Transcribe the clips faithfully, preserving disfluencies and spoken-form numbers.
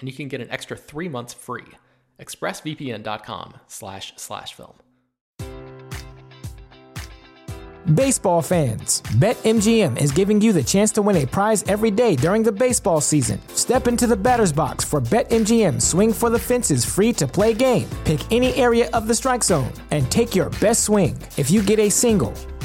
and you can get an extra three months free. ExpressVPN.com slash slash film. Baseball fans, BetMGM is giving you the chance to win a prize every day during the baseball season. Step into the batter's box for BetMGM's Swing for the Fences free-to-play game. Pick any area of the strike zone and take your best swing. If you get a single,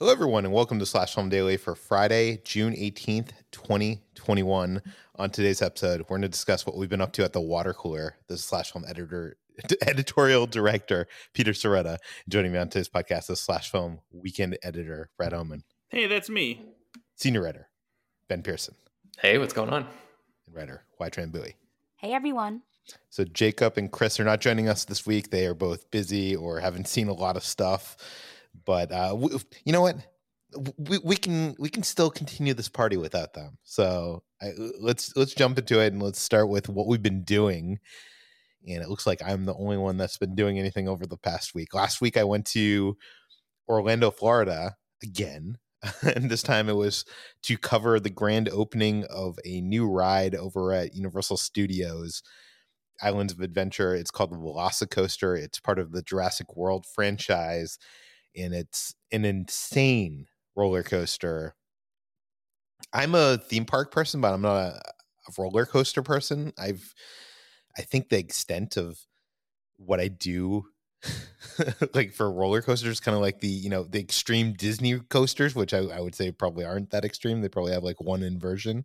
Hello, everyone, and welcome to Slash Film Daily for Friday, June eighteenth, twenty twenty-one. On today's episode, we're going to discuss what we've been up to at the water cooler. This is Slash Film editor, editorial director Peter Sciretta. Joining me on today's podcast is Slash Film weekend editor Brad Oman. Hey, that's me. Senior writer Ben Pearson. Hey, what's going on? And writer Ytran Bui. Hey, everyone. So Jacob and Chris are not joining us this week. They are both busy or haven't seen a lot of stuff. But uh, we, you know what, we, we can we can still continue this party without them. So I, let's let's jump into it and let's start with what we've been doing. And it looks like I'm the only one that's been doing anything over the past week. Last week I went to Orlando, Florida again, and this time it was to cover the grand opening of a new ride over at Universal Studios, Islands of Adventure. It's called the Velocicoaster. It's part of the Jurassic World franchise. And it's an insane roller coaster. I'm a theme park person, but I'm not a, a roller coaster person. I've, I think the extent of what I do, like for roller coasters, kind of like the, you know, the extreme Disney coasters, which I, I would say probably aren't that extreme. They probably have like one inversion.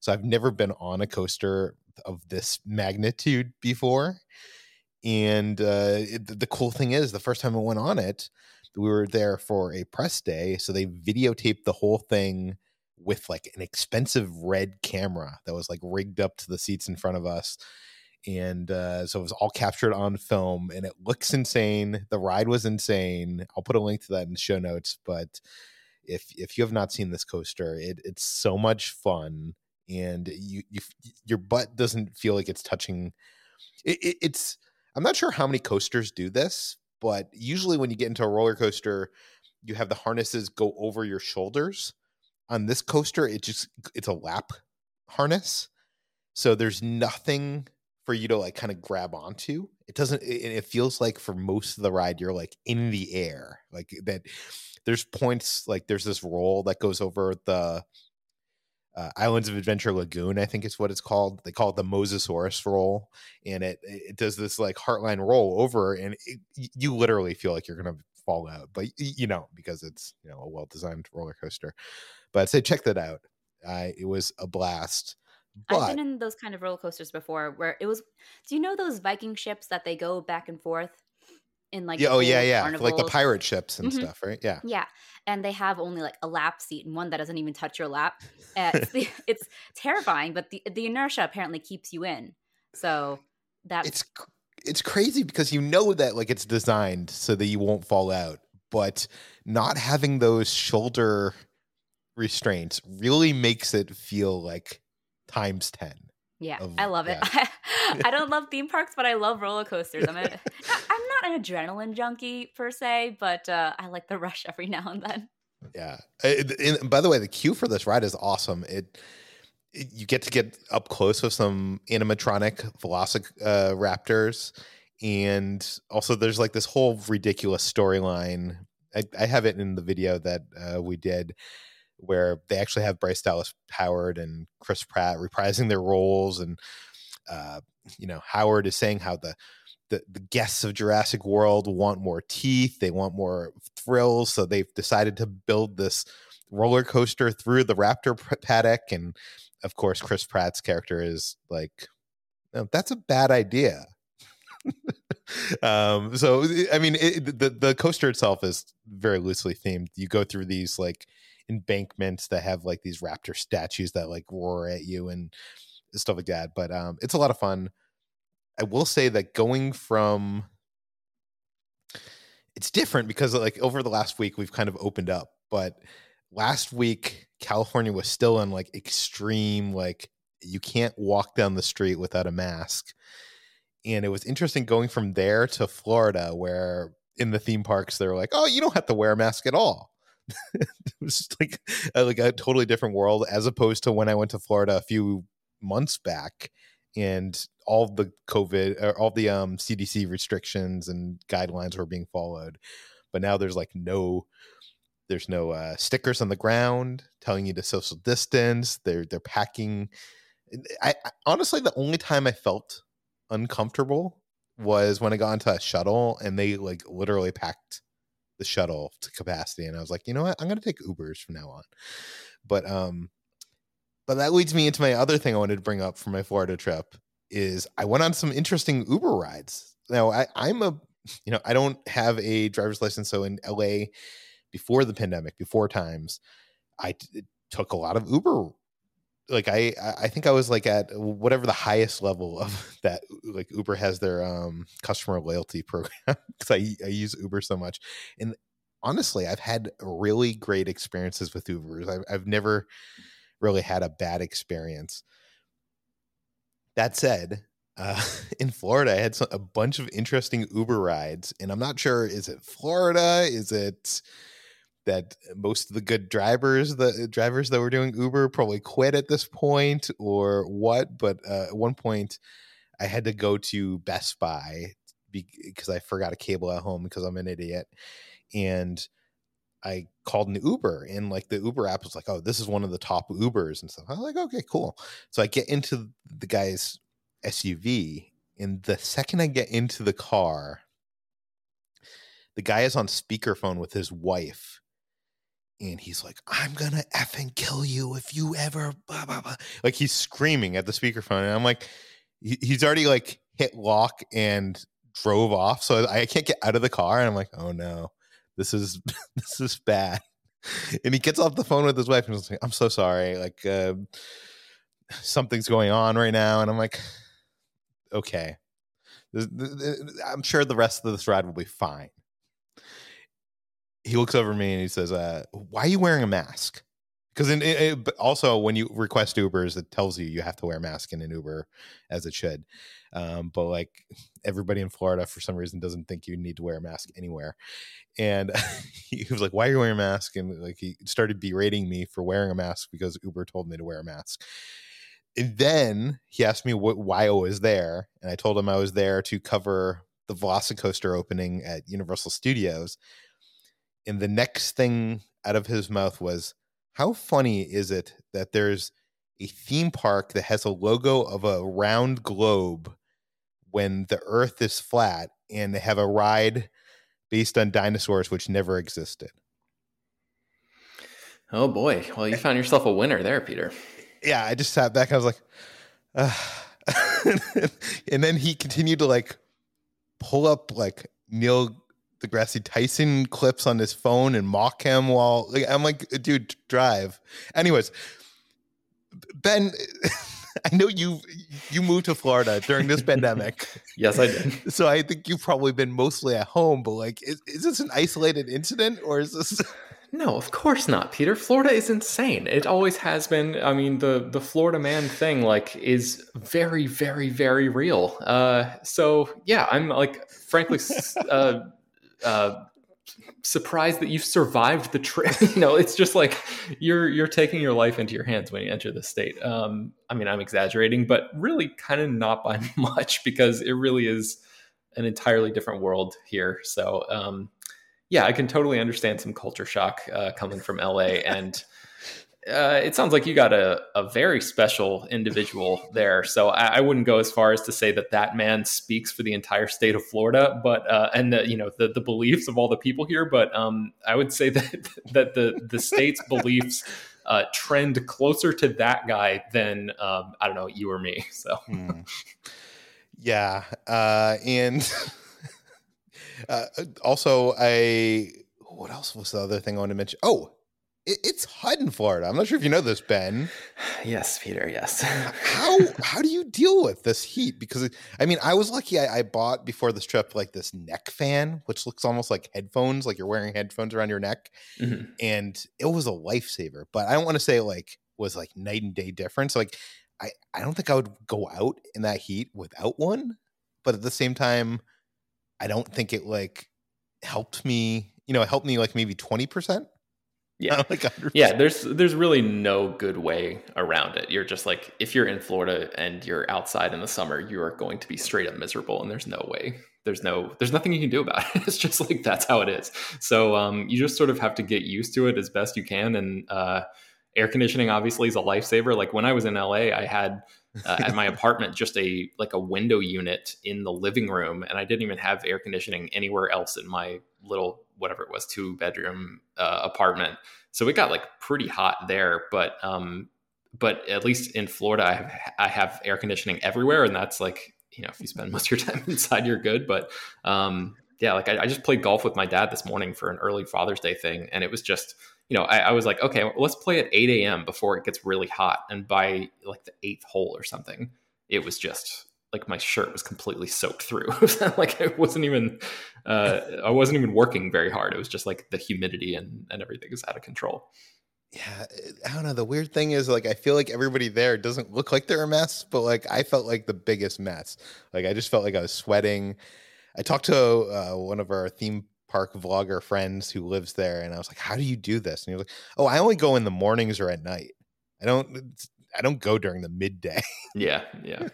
So I've never been on a coaster of this magnitude before. And uh, it, the cool thing is, the first time I went on it, we were there for a press day, so they videotaped the whole thing with like an expensive red camera that was like rigged up to the seats in front of us. And uh, so it was all captured on film, and it looks insane. The ride was insane. I'll put a link to that in the show notes. But if if you have not seen this coaster, it, it's so much fun, and you, you your butt doesn't feel like it's touching. It, it, it's I'm not sure how many coasters do this. But usually when you get into a roller coaster, you have the harnesses go over your shoulders. On this coaster, it just it's a lap harness. So there's nothing for you to like kind of grab onto. It doesn't it, it feels like for most of the ride, you're like in the air. Like that there's points like there's this roll that goes over the Uh, Islands of Adventure Lagoon, I think is what it's called. They call it the Mosasaurus roll, and it it does this like heartline roll over, and it, you literally feel like you're gonna fallout, but you know, because it's, you know, a well-designed roller coaster. But so check that out. Uh, it was a blast. But I've been in those kind of roller coasters before where it was, do you know those Viking ships that they go back and forth in, like, yeah, oh yeah, yeah, like the pirate ships and mm-hmm. stuff, right? Yeah, yeah, and they have only like a lap seat and one that doesn't even touch your lap. Uh, it's, the, it's terrifying, but the, the inertia apparently keeps you in. So that it's it's crazy because you know that like it's designed so that you won't fall out, but not having those shoulder restraints really makes it feel like times ten. Yeah, of, I love it. Yeah. I don't love theme parks, but I love roller coasters. I'm, a, I'm not an adrenaline junkie per se, but uh, I like the rush every now and then. Yeah. And, and by the way, the queue for this ride is awesome. It, it you get to get up close with some animatronic Velociraptors, uh, and also there's like this whole ridiculous storyline. I, I have it in the video that uh, we did, where they actually have Bryce Dallas Howard and Chris Pratt reprising their roles. And, uh, you know, Howard is saying how the, the, the guests of Jurassic World want more teeth. They want more thrills. So they've decided to build this roller coaster through the raptor paddock. And, of course, Chris Pratt's character is like, no, that's a bad idea. um, so, I mean, it, the, the coaster itself is very loosely themed. You go through these, like, embankments that have like these raptor statues that like roar at you and stuff like that, but um it's a lot of fun. I will say that going from it's different because like over the last week we've kind of opened up, but last week California was still in like extreme, like you can't walk down the street without a mask, and it was interesting going from there to Florida where in the theme parks they're like, oh, you don't have to wear a mask at all. It was just like a, like a totally different world as opposed to when I went to Florida a few months back, and all the COVID or all the um, C D C restrictions and guidelines were being followed. But now there's like no, there's no uh, stickers on the ground telling you to social distance. They're they're packing. I, I honestly, the only time I felt uncomfortable was when I got into a shuttle and they like literally packed the shuttle to capacity, and I was like, you know what, I'm gonna take Ubers from now on. But um but that leads me into my other thing I wanted to bring up for my Florida trip is I went on some interesting Uber rides. Now I I'm a you know I don't have a driver's license, so in L A before the pandemic, before times, I t- took a lot of Uber. Like I I think I was like at whatever the highest level of that, like Uber has their um, customer loyalty program, because I, I use Uber so much. And honestly, I've had really great experiences with Ubers. I've, I've never really had a bad experience. That said, uh, in Florida, I had some, a bunch of interesting Uber rides, and I'm not sure, is it Florida? Is it that most of the good drivers, the drivers that were doing Uber probably quit at this point or what? But uh, at one point I had to go to Best Buy because I forgot a cable at home because I'm an idiot. And I called an Uber, and like the Uber app was like, oh, this is one of the top Ubers and stuff. I was like, okay, cool. So I get into the guy's S U V, and the second I get into the car, the guy is on speakerphone with his wife. And he's like, I'm going to effing kill you if you ever, blah, blah, blah. Like he's screaming at the speakerphone. And I'm like, he, he's already like hit lock and drove off. So I, I can't get out of the car. And I'm like, oh no, this is, this is bad. And he gets off the phone with his wife and he's like, I'm so sorry. Like uh, something's going on right now. And I'm like, okay, I'm sure the rest of this ride will be fine. He looks over at me and he says, uh, why are you wearing a mask? Because in, it, it, also when you request Ubers, it tells you you have to wear a mask in an Uber, as it should. Um, but like everybody in Florida, for some reason, doesn't think you need to wear a mask anywhere. And he was like, why are you wearing a mask? And like he started berating me for wearing a mask because Uber told me to wear a mask. And then he asked me what, why I was there. And I told him I was there to cover the Velocicoaster opening at Universal Studios. And the next thing out of his mouth was, how funny is it that there's a theme park that has a logo of a round globe when the earth is flat, and they have a ride based on dinosaurs which never existed. Oh, boy. Well, you found yourself a winner there, Peter. Yeah, I just sat back. I was like, ugh. And then he continued to, like, pull up, like, Neil deGrasse Tyson clips on his phone and mock him while, like, I'm like, dude, drive. Anyways, Ben, I know you you moved to Florida during this pandemic. Yes, I did. So I think you've probably been mostly at home, but, like, is, is this an isolated incident or is this... No, of course not, Peter. Florida is insane. It always has been. I mean, the, the Florida man thing, like, is very, very, very real. Uh, so, yeah, I'm, like, frankly uh, uh, surprised that you've survived the trip. You know, it's just like you're you're taking your life into your hands when you enter the state. Um, I mean, I'm exaggerating, but really kind of not by much because it really is an entirely different world here. So, um yeah, I can totally understand some culture shock uh, coming from L A. And uh, it sounds like you got a, a very special individual there. So I, I wouldn't go as far as to say that that man speaks for the entire state of Florida, but uh, and the, you know, the, the beliefs of all the people here. But um, I would say that that the, the state's beliefs uh, trend closer to that guy than, um, I don't know, you or me. So, hmm. yeah. Uh, and... Uh, also, I what else was the other thing I wanted to mention? Oh, it, it's hot in Florida. I'm not sure if you know this, Ben. Yes, Peter. Yes. how how do you deal with this heat? Because I mean, I was lucky. I, I bought before this trip like this neck fan, which looks almost like headphones, like you're wearing headphones around your neck, mm-hmm. and it was a lifesaver. But I don't want to say like was like night and day difference. Like I I don't think I would go out in that heat without one. But at the same time, I don't think it like helped me, you know, it helped me like maybe twenty percent. Yeah. Like one hundred percent. Yeah. There's, there's really no good way around it. You're just like, if you're in Florida and you're outside in the summer, you are going to be straight up miserable and there's no way, there's no, there's nothing you can do about it. It's just like, that's how it is. So um, you just sort of have to get used to it as best you can. And uh, air conditioning obviously is a lifesaver. Like when I was in L A, I had, Uh, at my apartment, just a like a window unit in the living room. And I didn't even have air conditioning anywhere else in my little, whatever it was, two bedroom uh, apartment. So it got like pretty hot there. But um, but at least in Florida, I have, I have air conditioning everywhere. And that's like, you know, if you spend most of your time inside, you're good. But um, yeah, like I, I just played golf with my dad this morning for an early Father's Day thing. And it was just... You know, I, I was like, okay, well, let's play at eight a.m. before it gets really hot. And by like the eighth hole or something, it was just like my shirt was completely soaked through. Like it wasn't even, uh, I wasn't even working very hard. It was just like the humidity and, and everything is out of control. Yeah, I don't know. The weird thing is, like, I feel like everybody there doesn't look like they're a mess, but like I felt like the biggest mess. Like I just felt like I was sweating. I talked to uh, one of our theme park vlogger friends who lives there, and I was like, how do you do this? And he was like, oh, I only go in the mornings or at night. I don't I don't go during the midday. Yeah, yeah.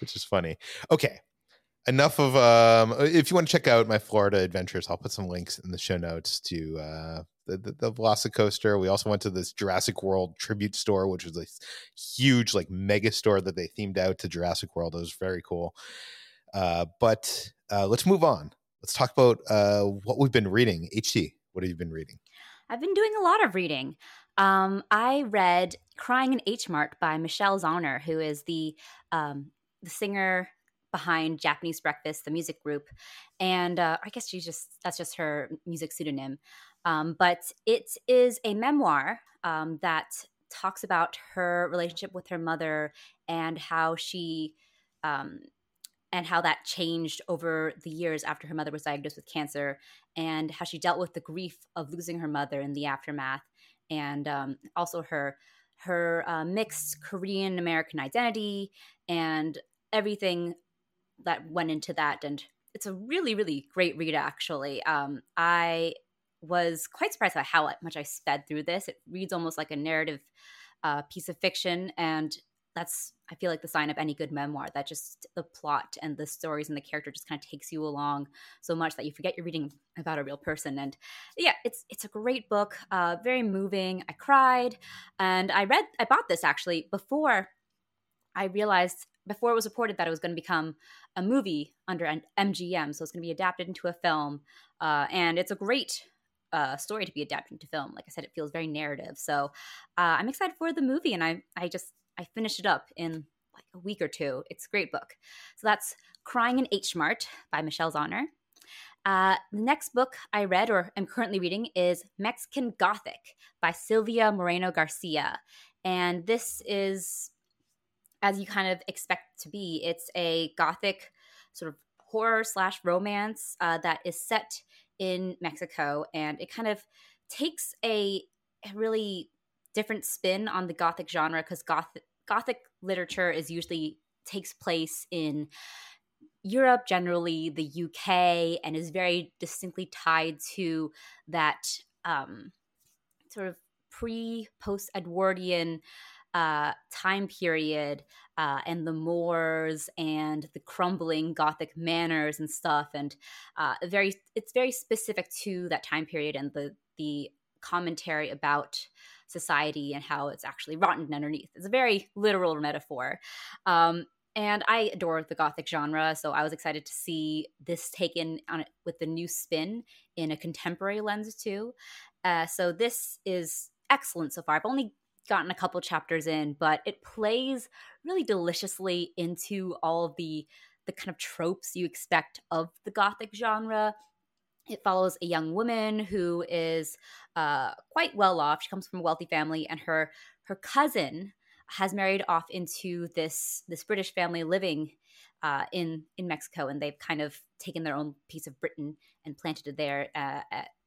Which is funny. Okay, enough of um if you want to check out my Florida adventures, I'll put some links in the show notes to uh the, the, the Velocicoaster. We also went to this Jurassic World tribute store, which was a huge like mega store that they themed out to Jurassic World. It was very cool. Uh but uh let's move on. Let's talk about uh, what we've been reading. H T, what have you been reading? I've been doing a lot of reading. Um, I read Crying in H Mart by Michelle Zauner, who is the, um, the singer behind Japanese Breakfast, the music group. And uh, I guess she's just that's just her music pseudonym. Um, but it is a memoir um, that talks about her relationship with her mother and how she um, – and how that changed over the years after her mother was diagnosed with cancer, and how she dealt with the grief of losing her mother in the aftermath, and um, also her her uh, mixed Korean-American identity and everything that went into that. And it's a really, really great read, actually. Um, I was quite surprised by how much I sped through this. It reads almost like a narrative uh, piece of fiction, and that's, I feel like, the sign of any good memoir, that just the plot and the stories and the character just kind of takes you along so much that you forget you're reading about a real person. And yeah, it's it's a great book, uh, very moving. I cried, and I read, I bought this actually before I realized before it was reported that it was going to become a movie under M G M. So it's going to be adapted into a film. Uh, and it's a great uh, story to be adapted into film. Like I said, it feels very narrative. So uh, I'm excited for the movie. And I, I just, I finished it up in like a week or two. It's a great book. So that's Crying in H Mart by Michelle Zauner. Uh, the next book I read or am currently reading is Mexican Gothic by Silvia Moreno Garcia. And this is, as you kind of expect to be, it's a Gothic sort of horror slash romance uh, that is set in Mexico. And it kind of takes a, a really different spin on the Gothic genre, because Gothic, Gothic literature is usually takes place in Europe, generally the U K, and is very distinctly tied to that um, sort of pre-post-Edwardian uh, time period uh, and the moors and the crumbling Gothic manors and stuff. And uh, very, it's very specific to that time period and the the commentary about society and how it's actually rotten underneath. It's a very literal metaphor. Um, And I adore the Gothic genre, so I was excited to see this taken on with the new spin in a contemporary lens too. Uh, so this is excellent so far. I've only gotten a couple chapters in, but it plays really deliciously into all of the the kind of tropes you expect of the Gothic genre. It follows a young woman who is uh, quite well off. She comes from a wealthy family, and her her cousin has married off into this this British family living uh, in in Mexico, and they've kind of taken their own piece of Britain and planted it there, uh,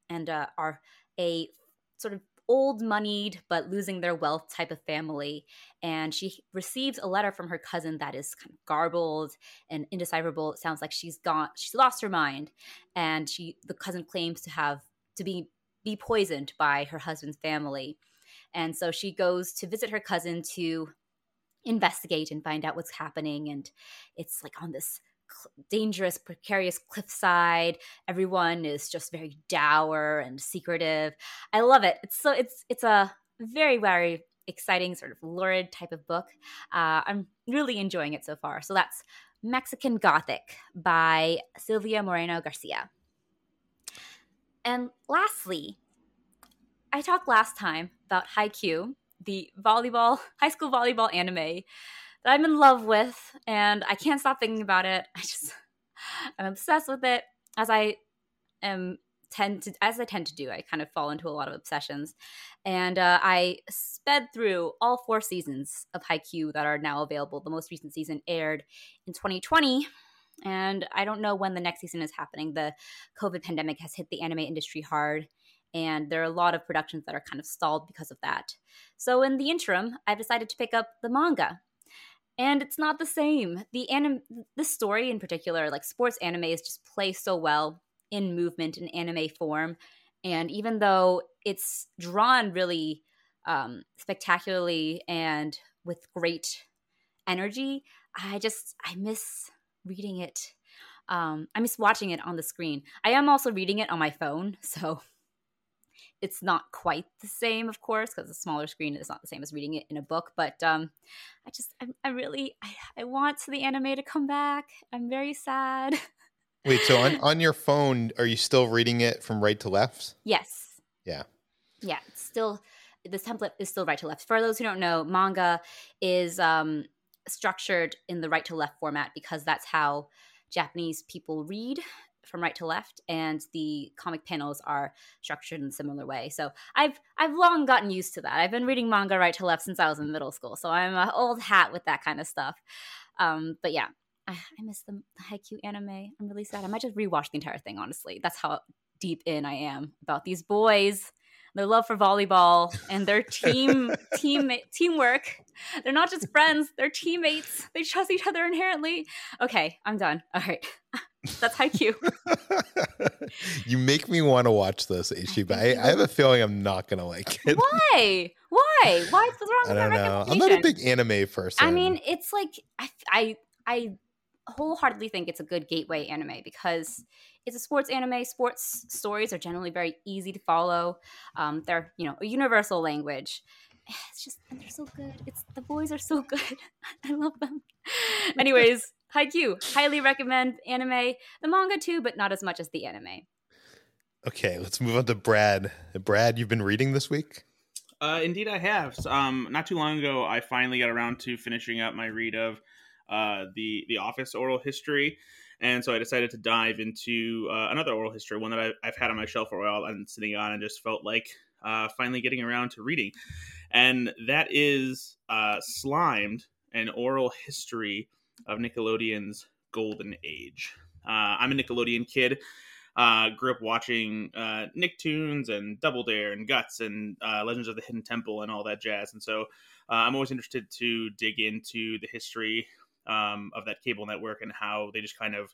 and uh, are a sort of old-moneyed but losing their wealth type of family. And she receives a letter from her cousin that is kind of garbled and indecipherable. It sounds like she's gone, she's lost her mind, and she the cousin claims to have to be be poisoned by her husband's family. And so she goes to visit her cousin to investigate and find out what's happening. And it's like on this cl- dangerous, precarious cliffside. Everyone is just very dour and secretive. I love it. It's so it's it's a very, very exciting, sort of lurid type of book. Uh, I'm really enjoying it so far. So that's Mexican Gothic by Silvia Moreno Garcia. And lastly, I talked last time about Haikyuu, the volleyball, high school volleyball anime that I'm in love with, and I can't stop thinking about it. I just, I'm obsessed with it, as I am tend to, as I tend to do. I kind of fall into a lot of obsessions, and uh, I sped through all four seasons of Haikyuu that are now available. The most recent season aired in twenty twenty. And I don't know when the next season is happening. The COVID pandemic has hit the anime industry hard, and there are a lot of productions that are kind of stalled because of that. So in the interim, I've decided to pick up the manga. And it's not the same. The anim- this story in particular, like sports animes just play so well in movement and anime form. And even though it's drawn really um, spectacularly and with great energy, I just, I miss reading it. Um, I miss watching it on the screen. I am also reading it on my phone, so it's not quite the same, of course, because a smaller screen is not the same as reading it in a book. But um, I just, I, I really, I, I want the anime to come back. I'm very sad. Wait, so on, on your phone, are you still reading it from right to left? Yes. Yeah. Yeah, it's still, this template is still right to left. For those who don't know, manga is um, structured in the right to left format because that's how Japanese people read, from right to left, and the comic panels are structured in a similar way. So I've I've long gotten used to that. I've been reading manga right to left since I was in middle school, so I'm an old hat with that kind of stuff. Um, but yeah, I, I miss the Haikyuu anime. I'm really sad. I might just rewatch the entire thing, honestly. That's how deep in I am about these boys, their love for volleyball, and their team team teamwork. They're not just friends, they're teammates. They trust each other inherently. Okay, I'm done. All right. That's Haikyuu. You make me want to watch this, Ishi, but I, I have a feeling I'm not going to like it. Why? Why? Why? What's wrong with that recommendation? I'm not a big anime person. I mean, it's like I, I, I wholeheartedly think it's a good gateway anime because it's a sports anime. Sports stories are generally very easy to follow. Um, they're, you know, a universal language. it's just, and they're so good. It's the boys are so good. I love them. Anyways, Haikyuu, highly recommend anime. The manga too, but not as much as the anime. Okay, let's move on to Brad. Brad, you've been reading this week? Uh, indeed, I have. Um, not too long ago, I finally got around to finishing up my read of uh, the the Office oral history. And so I decided to dive into uh, another oral history, one that I've, I've had on my shelf for a while and sitting on, and just felt like uh, finally getting around to reading. And that is uh, Slimed, an oral history of Nickelodeon's golden age. Uh, I'm a Nickelodeon kid. Uh, grew up watching uh, Nicktoons and Double Dare and Guts and uh, Legends of the Hidden Temple and all that jazz. And so uh, I'm always interested to dig into the history um, of that cable network and how they just kind of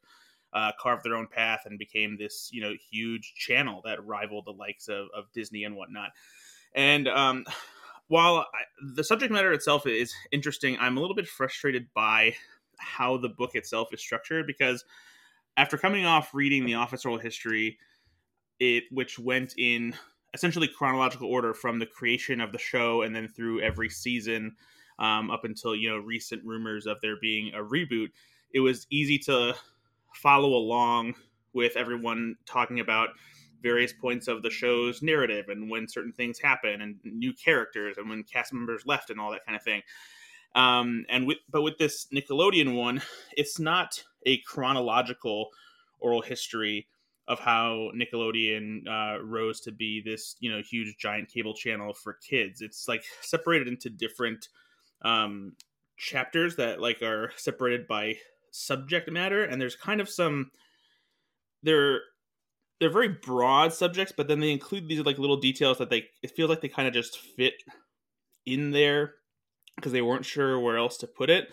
uh, carved their own path and became this, you know, huge channel that rivaled the likes of, of Disney and whatnot. And um, while I, the subject matter itself is interesting, I'm a little bit frustrated by how the book itself is structured, because after coming off reading The Office Oral History, it which went in essentially chronological order from the creation of the show and then through every season um, up until, you know, recent rumors of there being a reboot, it was easy to follow along with everyone talking about various points of the show's narrative and when certain things happen and new characters and when cast members left and all that kind of thing. Um, and with, but with this Nickelodeon one, it's not a chronological oral history of how Nickelodeon uh, rose to be this, you know, huge giant cable channel for kids. It's like separated into different um, chapters that like are separated by subject matter. And there's kind of some, they're, they're very broad subjects, but then they include these like little details that they, it feels like they kind of just fit in there because they weren't sure where else to put it.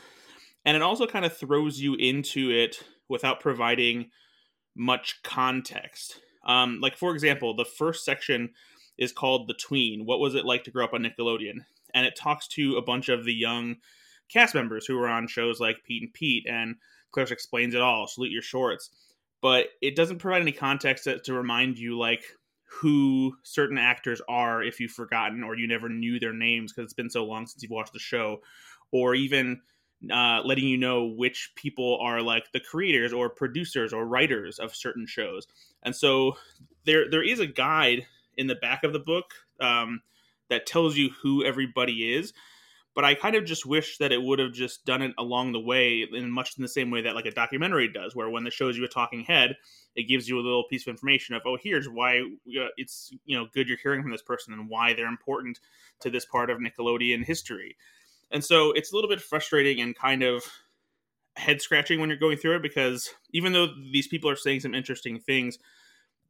And it also kind of throws you into it without providing much context. Um, like, for example, the first section is called The Tween. What was it like to grow up on Nickelodeon? And it talks to a bunch of the young cast members who were on shows like Pete and Pete, and Claire's Explains It All, Salute Your Shorts. But it doesn't provide any context to, to remind you, like, who certain actors are if you've forgotten or you never knew their names because it's been so long since you've watched the show, or even uh, letting you know which people are like the creators or producers or writers of certain shows. And so there, there is a guide in the back of the book um, that tells you who everybody is, but I kind of just wish that it would have just done it along the way in much in the same way that like a documentary does, where when it shows you a talking head, it gives you a little piece of information of, oh, here's why it's, you know, good you're hearing from this person and why they're important to this part of Nickelodeon history. And so it's a little bit frustrating and kind of head-scratching when you're going through it, because even though these people are saying some interesting things,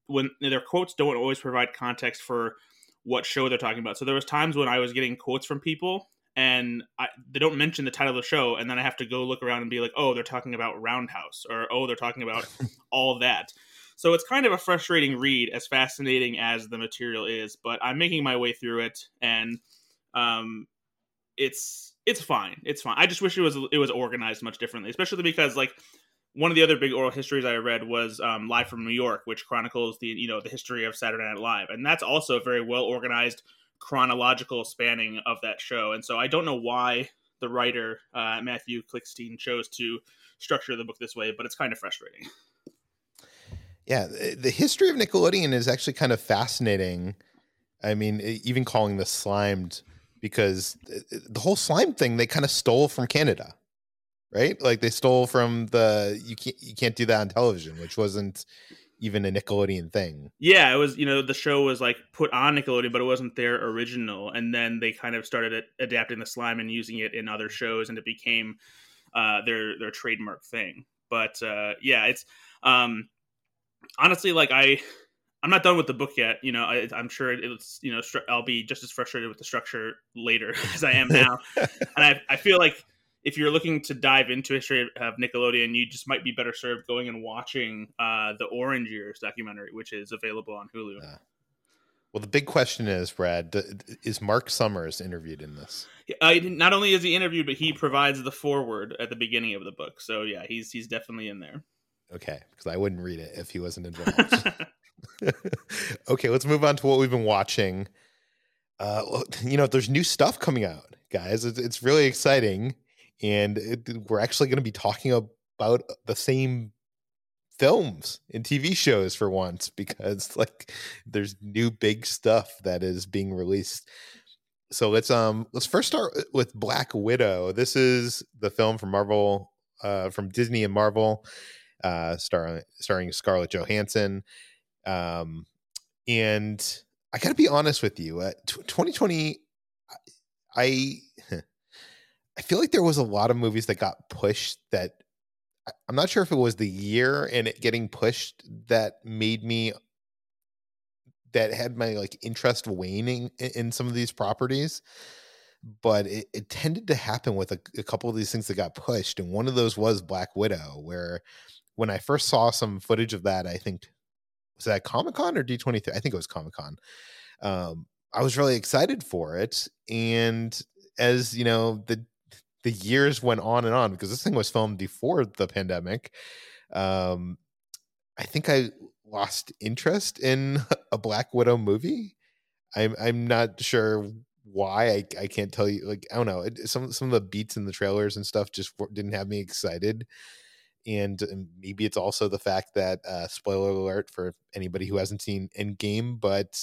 when their quotes don't always provide context for what show they're talking about. So there was times when I was getting quotes from people and I, they don't mention the title of the show, and then I have to go look around and be like, oh, they're talking about Roundhouse, or oh, they're talking about All That. So it's kind of a frustrating read, as fascinating as the material is, but I'm making my way through it, and um, it's it's fine. It's fine. I just wish it was it was organized much differently, especially because like one of the other big oral histories I read was um, Live from New York, which chronicles the you know the history of Saturday Night Live, and that's also a very well organized chronological spanning of that show. And so I don't know why the writer uh, Matthew Klickstein chose to structure the book this way, but it's kind of frustrating. Yeah, the history of Nickelodeon is actually kind of fascinating. I mean, even calling this Slimed, because the whole slime thing they kind of stole from Canada, right? Like they stole from the you can't you can't do that on television, which wasn't even a Nickelodeon thing. Yeah, it was, you know, the show was like put on Nickelodeon, but it wasn't their original. And then they kind of started adapting the slime and using it in other shows, and it became uh, their, their trademark thing. But uh, yeah, it's um, honestly like I, I'm not done with the book yet. You know, I, I'm sure it's, you know, stru- I'll be just as frustrated with the structure later as I am now. And I, I feel like if you're looking to dive into history of Nickelodeon, you just might be better served going and watching uh, the Orange Years documentary, which is available on Hulu. Yeah. Well, the big question is, Brad, is Mark Summers interviewed in this? Uh, not only is he interviewed, but he provides the foreword at the beginning of the book. So yeah, he's he's definitely in there. Okay, because I wouldn't read it if he wasn't involved. Okay, let's move on to what we've been watching. uh, you know, there's new stuff coming out, guys. It's, it's really exciting. And it, we're actually going to be talking about the same films and T V shows for once, because like there's new big stuff that is being released. So let's um let's first start with Black Widow. This is the film from Marvel, uh, from Disney and Marvel, uh, starring starring Scarlett Johansson. Um, and I got to be honest with you, uh, t- twenty twenty, I I feel like there was a lot of movies that got pushed that. I'm not sure if it was the year and it getting pushed that made me, that had my like interest waning in, in some of these properties, but it, it tended to happen with a, a couple of these things that got pushed. And one of those was Black Widow, where when I first saw some footage of that, I think, was that Comic-Con or D twenty-three? I think it was Comic-Con. Um, I was really excited for it. And as you know, the, The years went on and on, because this thing was filmed before the pandemic. Um, I think I lost interest in a Black Widow movie. I'm I'm not sure why. I, I can't tell you. Like, I don't know. It, some some of the beats in the trailers and stuff just didn't have me excited. And maybe it's also the fact that uh, spoiler alert for anybody who hasn't seen Endgame, but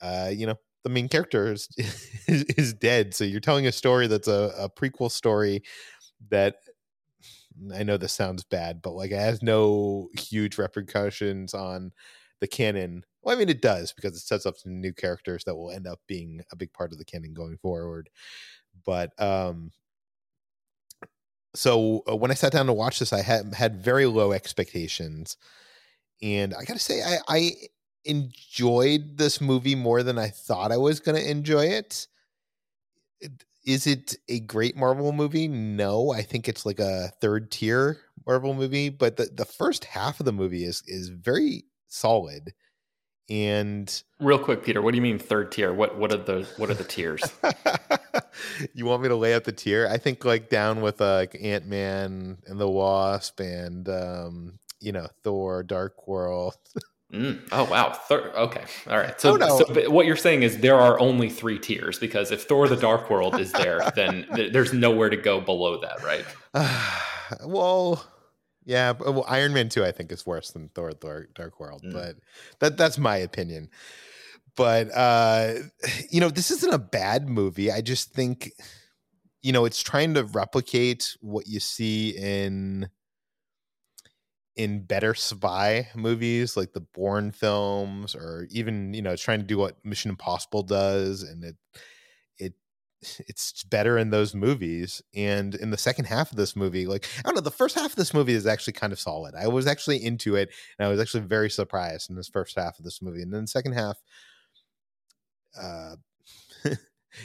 uh, you know. the main character is, is, is dead. So you're telling a story that's a, a prequel story that, I know this sounds bad, but like it has no huge repercussions on the canon. Well, I mean, it does, because it sets up some new characters that will end up being a big part of the canon going forward. But um, so when I sat down to watch this, I had, had very low expectations. And I got to say, I, I, enjoyed this movie more than I thought I was going to enjoy it. Is it a great Marvel movie? No, I think it's like a third tier Marvel movie, but the, the first half of the movie is, is very solid. And real quick, Peter, what do you mean third tier? What, what are the, what are the tiers? You want me to lay out the tier? I think like down with uh, like Ant-Man and the Wasp and, um, you know, Thor, Dark World. Mm. Oh, wow. Third. Okay. All right. So, oh, no. so what you're saying is there are only three tiers, because if Thor the Dark World is there, then th- there's nowhere to go below that, right? Uh, well, yeah. Well, Iron Man two, I think, is worse than Thor the Dark World, mm. but that that's my opinion. But, uh, you know, this isn't a bad movie. I just think, you know, it's trying to replicate what you see in... in better spy movies like the Bourne films, or even, you know, trying to do what Mission Impossible does. And it, it, it's better in those movies. And in the second half of this movie, like, I don't know, the first half of this movie is actually kind of solid. I was actually into it, and I was actually very surprised in this first half of this movie. And then the second half, uh,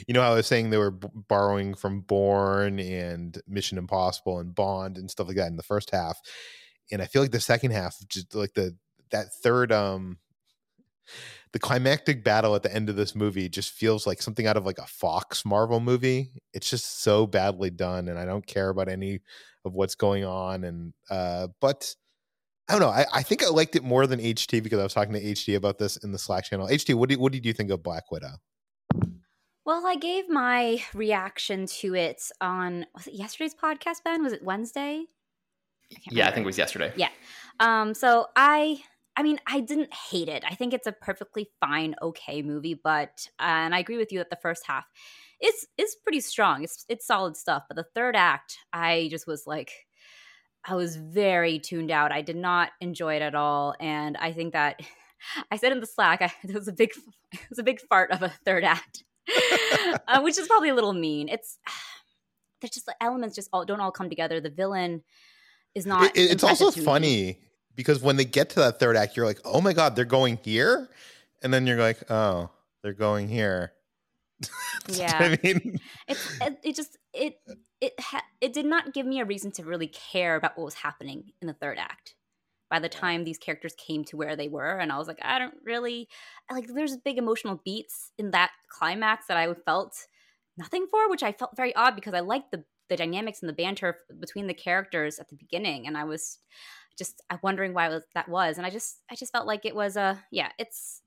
you know, I was saying they were b- borrowing from Bourne and Mission Impossible and Bond and stuff like that in the first half. And I feel like the second half, just like the that third, um, the climactic battle at the end of this movie just feels like something out of like a Fox Marvel movie. It's just so badly done, and I don't care about any of what's going on. And uh, but I don't know. I, I think I liked it more than H T, because I was talking to H T about this in the Slack channel. H T, what do what did you think of Black Widow? Well, I gave my reaction to it on was it yesterday's podcast, Ben? Was it Wednesday? I yeah, remember. I think it was yesterday. Yeah. Um, so I, I mean, I didn't hate it. I think it's a perfectly fine, okay movie, but, uh, and I agree with you that the first half is, is pretty strong. It's, it's solid stuff. But the third act, I just was like, I was very tuned out. I did not enjoy it at all. And I think that I said in the Slack, I, it was a big, it was a big fart of a third act, uh, which is probably a little mean. It's, there's just the elements just all don't all come together. The villain, is not it, it's also funny, because when they get to that third act, you're like, oh my god, they're going here, and then you're like, oh, they're going here. Yeah, I mean, it, it, it just it it ha- it did not give me a reason to really care about what was happening in the third act. By the time these characters came to where they were, and I was like, I don't really like. There's big emotional beats in that climax that I felt nothing for, which I felt very odd, because I liked the. the dynamics and the banter between the characters at the beginning. And I was just wondering why that was. And I just I just felt like it was a, yeah, it's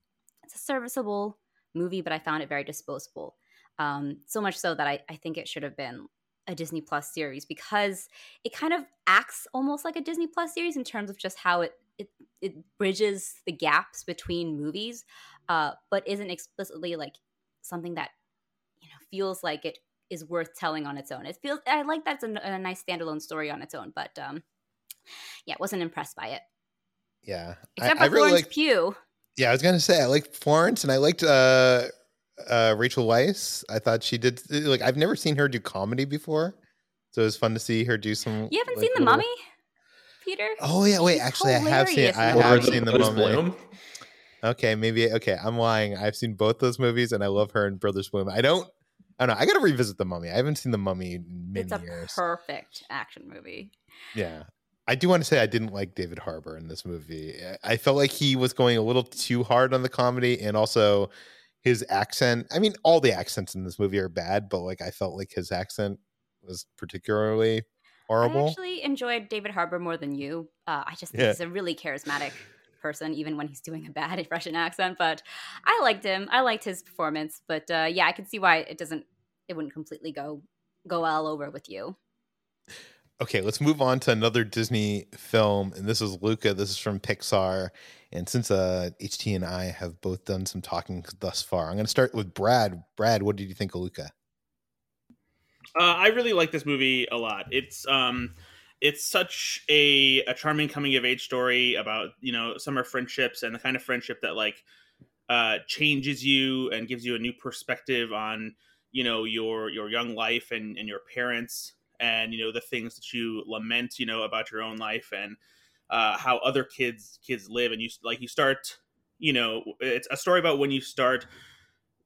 it's a serviceable movie, but I found it very disposable. Um, so much so that I, I think it should have been a Disney Plus series, because it kind of acts almost like a Disney Plus series in terms of just how it it, it bridges the gaps between movies, uh, but isn't explicitly like something that, you know, feels like it is worth telling on its own. It feels, I like that's a, a nice standalone story on its own, but um, yeah, wasn't impressed by it. Yeah, except I, for I Florence really liked, Pugh. Yeah, I was gonna say I liked Florence, and I liked uh, uh, Rachel Weisz. I thought she did like I've never seen her do comedy before, so it was fun to see her do some. You haven't like, seen The little... Mummy, Peter? Oh yeah, wait, She's actually I have seen it. I have seen The Mummy. Okay, maybe okay. I'm lying. I've seen both those movies, and I love her in Brothers Bloom. I don't. I don't know. I gotta revisit The Mummy. I haven't seen The Mummy in many years. It's a perfect action movie. Yeah. I do want to say I didn't like David Harbour in this movie. I felt like he was going a little too hard on the comedy, and also his accent. I mean, all the accents in this movie are bad, but like I felt like his accent was particularly horrible. I actually enjoyed David Harbour more than you. Uh, I just think yeah. he's a really charismatic person, even when he's doing a bad Russian accent. But I liked him. I liked his performance. But uh, yeah, I can see why it doesn't. It wouldn't completely go go all over with you. Okay, let's move on to another Disney film, and this is Luca. This is from Pixar, and since uh, H T and I have both done some talking thus far, I'm going to start with Brad. Brad, what did you think of Luca? Uh, I really like this movie a lot. It's um, it's such a, a charming coming of age story about, you know, summer friendships and the kind of friendship that like uh, changes you and gives you a new perspective on, you know, your your young life and, and your parents. And, you know, the things that you lament, you know, about your own life and uh, how other kids kids live. And you like you start, you know, it's a story about when you start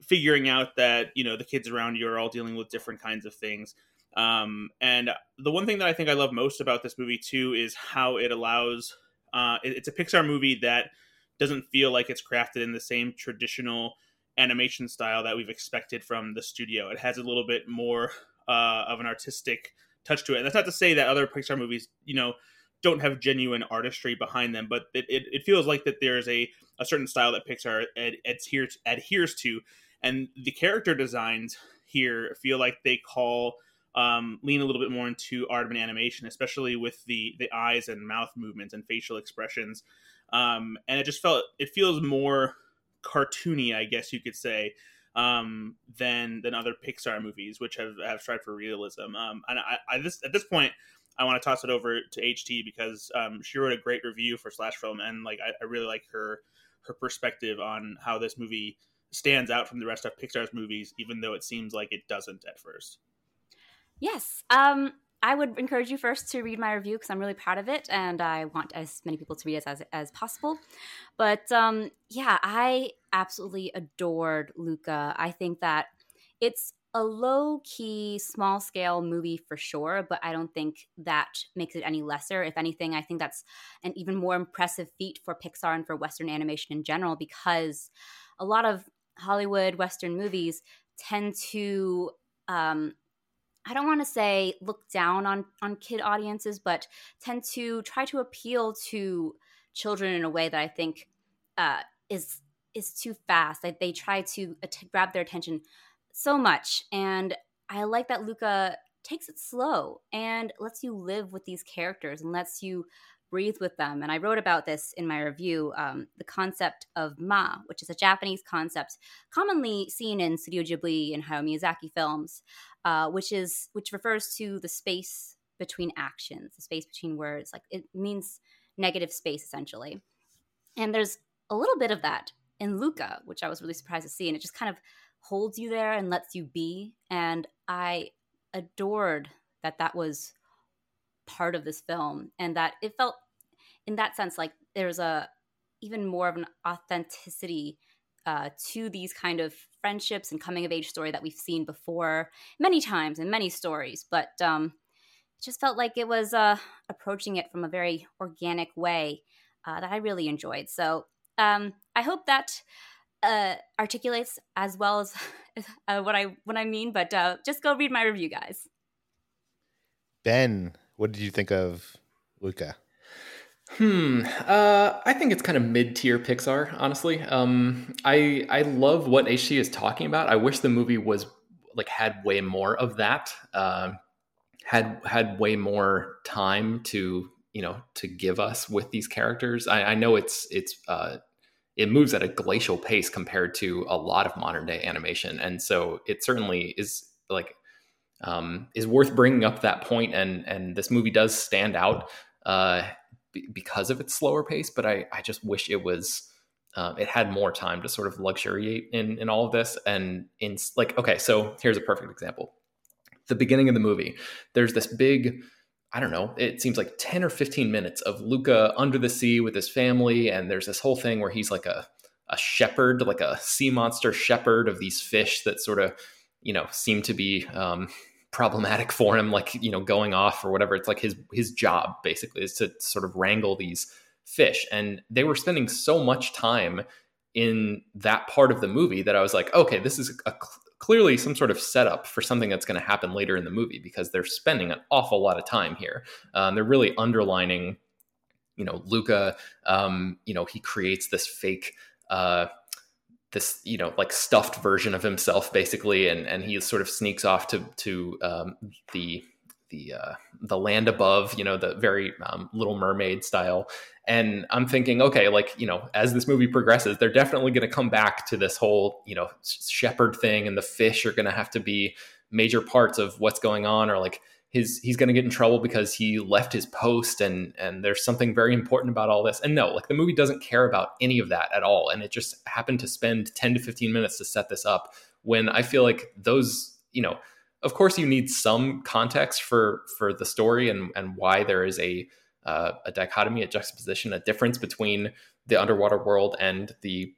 figuring out that, you know, the kids around you are all dealing with different kinds of things. Um, and the one thing that I think I love most about this movie, too, is how it allows uh, it, it's a Pixar movie that doesn't feel like it's crafted in the same traditional animation style that we've expected from the studio. It has a little bit more uh, of an artistic touch to it. And that's not to say that other Pixar movies, you know, don't have genuine artistry behind them, but it, it, it feels like that there's a, a certain style that Pixar ad, adheres, adheres to. And the character designs here feel like they call, um, lean a little bit more into art and animation, especially with the, the eyes and mouth movements and facial expressions. Um, and it just felt, it feels more cartoony, I guess you could say, um than than other Pixar movies, which have, have strived for realism. Um and I, I this at this point I want to toss it over to H T, because um she wrote a great review for Slash Film, and like I, I really like her her perspective on how this movie stands out from the rest of Pixar's movies, even though it seems like it doesn't at first. Yes. Um I would encourage you first to read my review, because I'm really proud of it and I want as many people to read it as, as possible. But um, yeah, I absolutely adored Luca. I think that it's a low-key, small-scale movie for sure, but I don't think that makes it any lesser. If anything, I think that's an even more impressive feat for Pixar and for Western animation in general, because a lot of Hollywood Western movies tend to... Um, I don't want to say look down on, on kid audiences, but tend to try to appeal to children in a way that I think uh, is is too fast. Like they try to att- grab their attention so much. And I like that Luca takes it slow and lets you live with these characters and lets you breathe with them. And I wrote about this in my review, um, the concept of ma, which is a Japanese concept commonly seen in Studio Ghibli and Hayao Miyazaki films, uh, which is which refers to the space between actions, the space between words. Like it means negative space, essentially. And there's a little bit of that in Luca, which I was really surprised to see. And it just kind of holds you there and lets you be. And I adored that that was part of this film, and that it felt in that sense like there's a even more of an authenticity uh to these kind of friendships and coming of age story that we've seen before many times in many stories, but um it just felt like it was uh approaching it from a very organic way uh that I really enjoyed. So um I hope that uh articulates as well as uh, what I what I mean, but uh just go read my review, guys. Ben, what did you think of Luca? Hmm. Uh, I think it's kind of mid-tier Pixar, honestly. Um, I I love what H G is talking about. I wish the movie was like had way more of that. Uh, had had way more time to you know to give us with these characters. I, I know it's it's uh, it moves at a glacial pace compared to a lot of modern day animation, and so it certainly is like um, is worth bringing up that point. And and this movie does stand out. Uh, because of its slower pace, but I, I just wish it was, uh, it had more time to sort of luxuriate in, in all of this. And in like, okay, so here's a perfect example. The beginning of the movie, there's this big, I don't know, it seems like ten or fifteen minutes of Luca under the sea with his family. And there's this whole thing where he's like a, a shepherd, like a sea monster shepherd of these fish that sort of, you know, seem to be, um, problematic for him, like, you know, going off or whatever. It's like his his job basically is to sort of wrangle these fish, and they were spending so much time in that part of the movie that I was like, okay, this is a, clearly some sort of setup for something that's going to happen later in the movie, because they're spending an awful lot of time here. Um, they're really underlining, you know, Luca, um, you know, he creates this fake uh this, you know, like stuffed version of himself basically. And, and he sort of sneaks off to, to, um, the, the, uh, the land above, you know, the very, um, Little Mermaid style. And I'm thinking, okay, like, you know, as this movie progresses, they're definitely going to come back to this whole, you know, shepherd thing, and the fish are going to have to be major parts of what's going on, or like his, he's going to get in trouble because he left his post, and, and there's something very important about all this. And no, like the movie doesn't care about any of that at all. And it just happened to spend ten to fifteen minutes to set this up, when I feel like those, you know, of course you need some context for, for the story and, and why there is a, uh, a dichotomy, a juxtaposition, a difference between the underwater world and the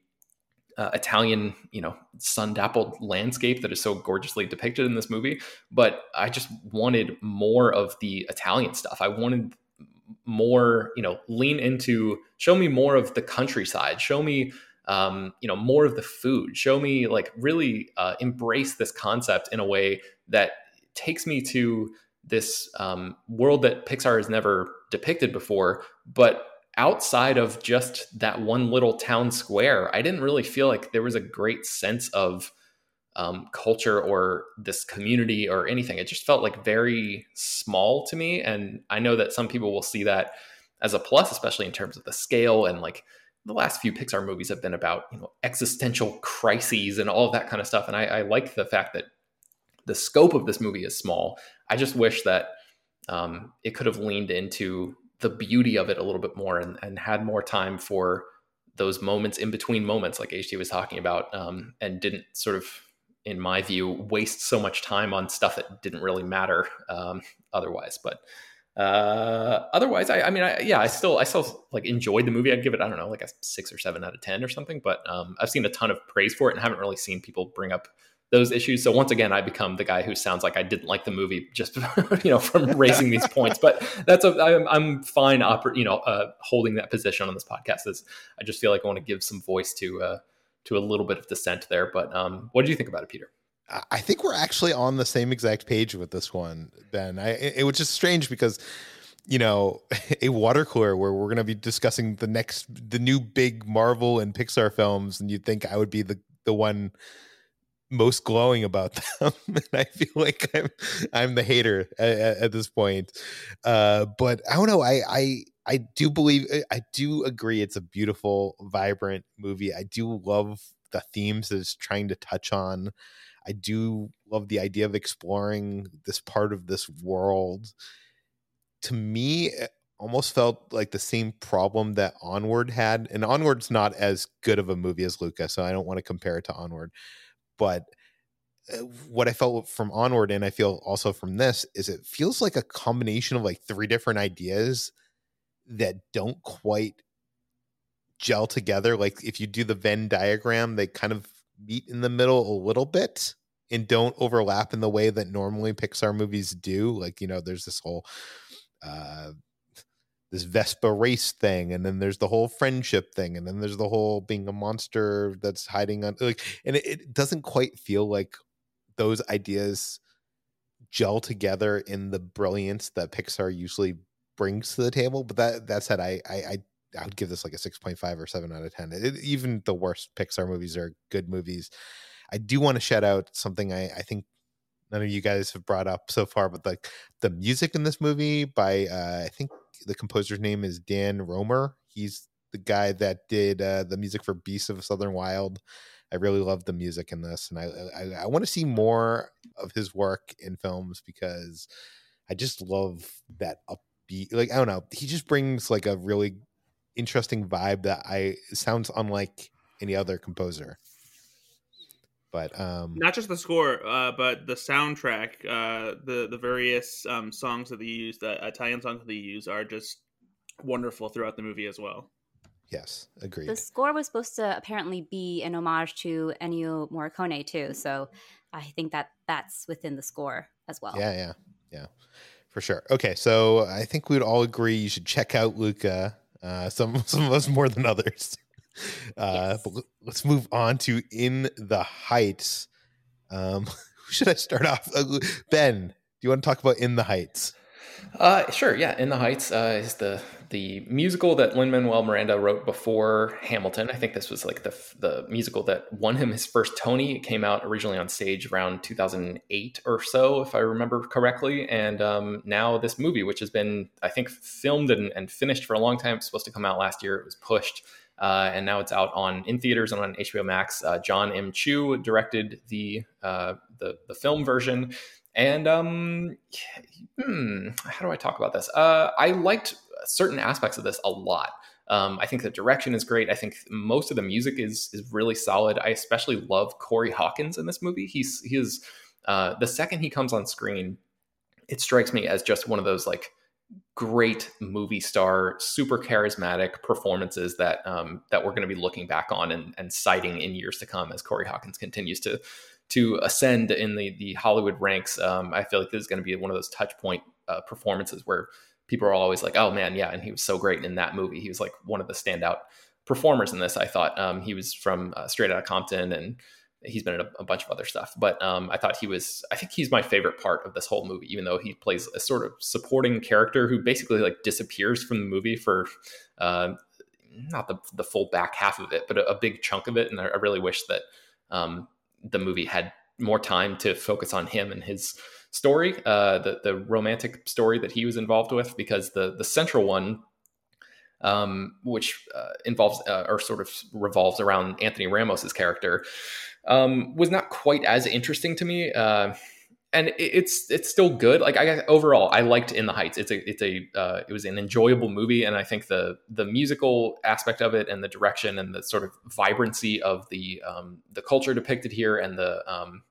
Uh, Italian, you know, sun-dappled landscape that is so gorgeously depicted in this movie. But I just wanted more of the Italian stuff. I wanted more, you know, lean into, show me more of the countryside, show me, um, you know, more of the food, show me like really uh, embrace this concept in a way that takes me to this um, world that Pixar has never depicted before. But outside of just that one little town square, I didn't really feel like there was a great sense of um, culture or this community or anything. It just felt like very small to me. And I know that some people will see that as a plus, especially in terms of the scale. And like the last few Pixar movies have been about, you know, existential crises and all of that kind of stuff. And I, I like the fact that the scope of this movie is small. I just wish that um, it could have leaned into the beauty of it a little bit more, and, and had more time for those moments in between moments, like H T was talking about, um, and didn't sort of, in my view, waste so much time on stuff that didn't really matter um, otherwise. But uh, otherwise, I, I mean, I, yeah, I still, I still like enjoyed the movie. I'd give it, I don't know, like a six or seven out of ten or something. But um, I've seen a ton of praise for it and haven't really seen people bring up those issues. So once again, I become the guy who sounds like I didn't like the movie just, you know, from raising these points. But that's a, I'm, I'm fine, oper- you know, uh, holding that position on this podcast. Is I just feel like I want to give some voice to uh, to a little bit of dissent there. But um, what did you think about it, Peter? I think we're actually on the same exact page with this one, Ben. I, it, it was just strange because, you know, a water cooler where we're going to be discussing the next, the new big Marvel and Pixar films, and you'd think I would be the the one most glowing about them, and I feel like I'm I'm the hater at, at this point. Uh, but I don't know. I I I do believe I do agree. It's a beautiful, vibrant movie. I do love the themes that it's trying to touch on. I do love the idea of exploring this part of this world. To me, it almost felt like the same problem that Onward had, and Onward's not as good of a movie as Luca, so I don't want to compare it to Onward. But what I felt from Onward, and I feel also from this, is it feels like a combination of like three different ideas that don't quite gel together. Like if you do the Venn diagram, they kind of meet in the middle a little bit and don't overlap in the way that normally Pixar movies do. Like, you know, there's this whole uh, this Vespa race thing, and then there's the whole friendship thing, and then there's the whole being a monster that's hiding on, like, and it, it doesn't quite feel like those ideas gel together in the brilliance that Pixar usually brings to the table. But that that said, I I, I, I would give this like a six point five or seven out of ten. It, even the worst Pixar movies are good movies. I do want to shout out something I, I think none of you guys have brought up so far, but like the, the music in this movie by uh, I think the composer's name is Dan Romer. He's the guy that did uh, the music for Beasts of the Southern Wild. I really love the music in this, and I I, I want to see more of his work in films because I just love that upbeat. Like, I don't know, he just brings like a really interesting vibe that I sounds unlike any other composer. But um, not just the score, uh, but the soundtrack, uh, the the various um, songs that they use, the Italian songs that they use, are just wonderful throughout the movie as well. Yes, agreed. The score was supposed to apparently be an homage to Ennio Morricone too, so I think that that's within the score as well. Yeah, yeah, yeah, for sure. Okay, so I think we'd all agree you should check out Luca. Uh, some some of us more than others. Uh, yes. But let's move on to In the Heights. Um, who should I start off? Ben, do you want to talk about In the Heights? Uh, sure, yeah. In the Heights uh, is the the musical that Lin-Manuel Miranda wrote before Hamilton. I think this was like the the musical that won him his first Tony. It came out originally on stage around two thousand eight or so, if I remember correctly. And um, now this movie, which has been, I think, filmed and, and finished for a long time. It's supposed to come out last year. It was pushed. Uh, and now it's out on in theaters and on H B O Max. Uh, John M. Chu directed the uh, the, the film version. And um, hmm, how do I talk about this? Uh, I liked certain aspects of this a lot. Um, I think the direction is great. I think most of the music is is really solid. I especially love Corey Hawkins in this movie. He's he is uh, the second he comes on screen, it strikes me as just one of those like great movie star, super charismatic performances that um, that we're going to be looking back on and, and citing in years to come as Corey Hawkins continues to. to ascend in the, the Hollywood ranks. Um, I feel like this is going to be one of those touch point uh, performances where people are always like, oh man, yeah. And he was so great in that movie. He was like one of the standout performers in this. I thought um, he was from uh, Straight Outta Compton, and he's been in a, a bunch of other stuff, but um, I thought he was, I think he's my favorite part of this whole movie, even though he plays a sort of supporting character who basically like disappears from the movie for uh, not the, the full back half of it, but a, a big chunk of it. And I, I really wish that um, the movie had more time to focus on him and his story, uh, the, the romantic story that he was involved with, because the, the central one, um, which uh, involves uh, or sort of revolves around Anthony Ramos's character, um, was not quite as interesting to me. Uh, and it, it's it's still good. Like I overall, I liked In the Heights. It's a it's a uh, it was an enjoyable movie, and I think the the musical aspect of it and the direction and the sort of vibrancy of the um, the culture depicted here and the um,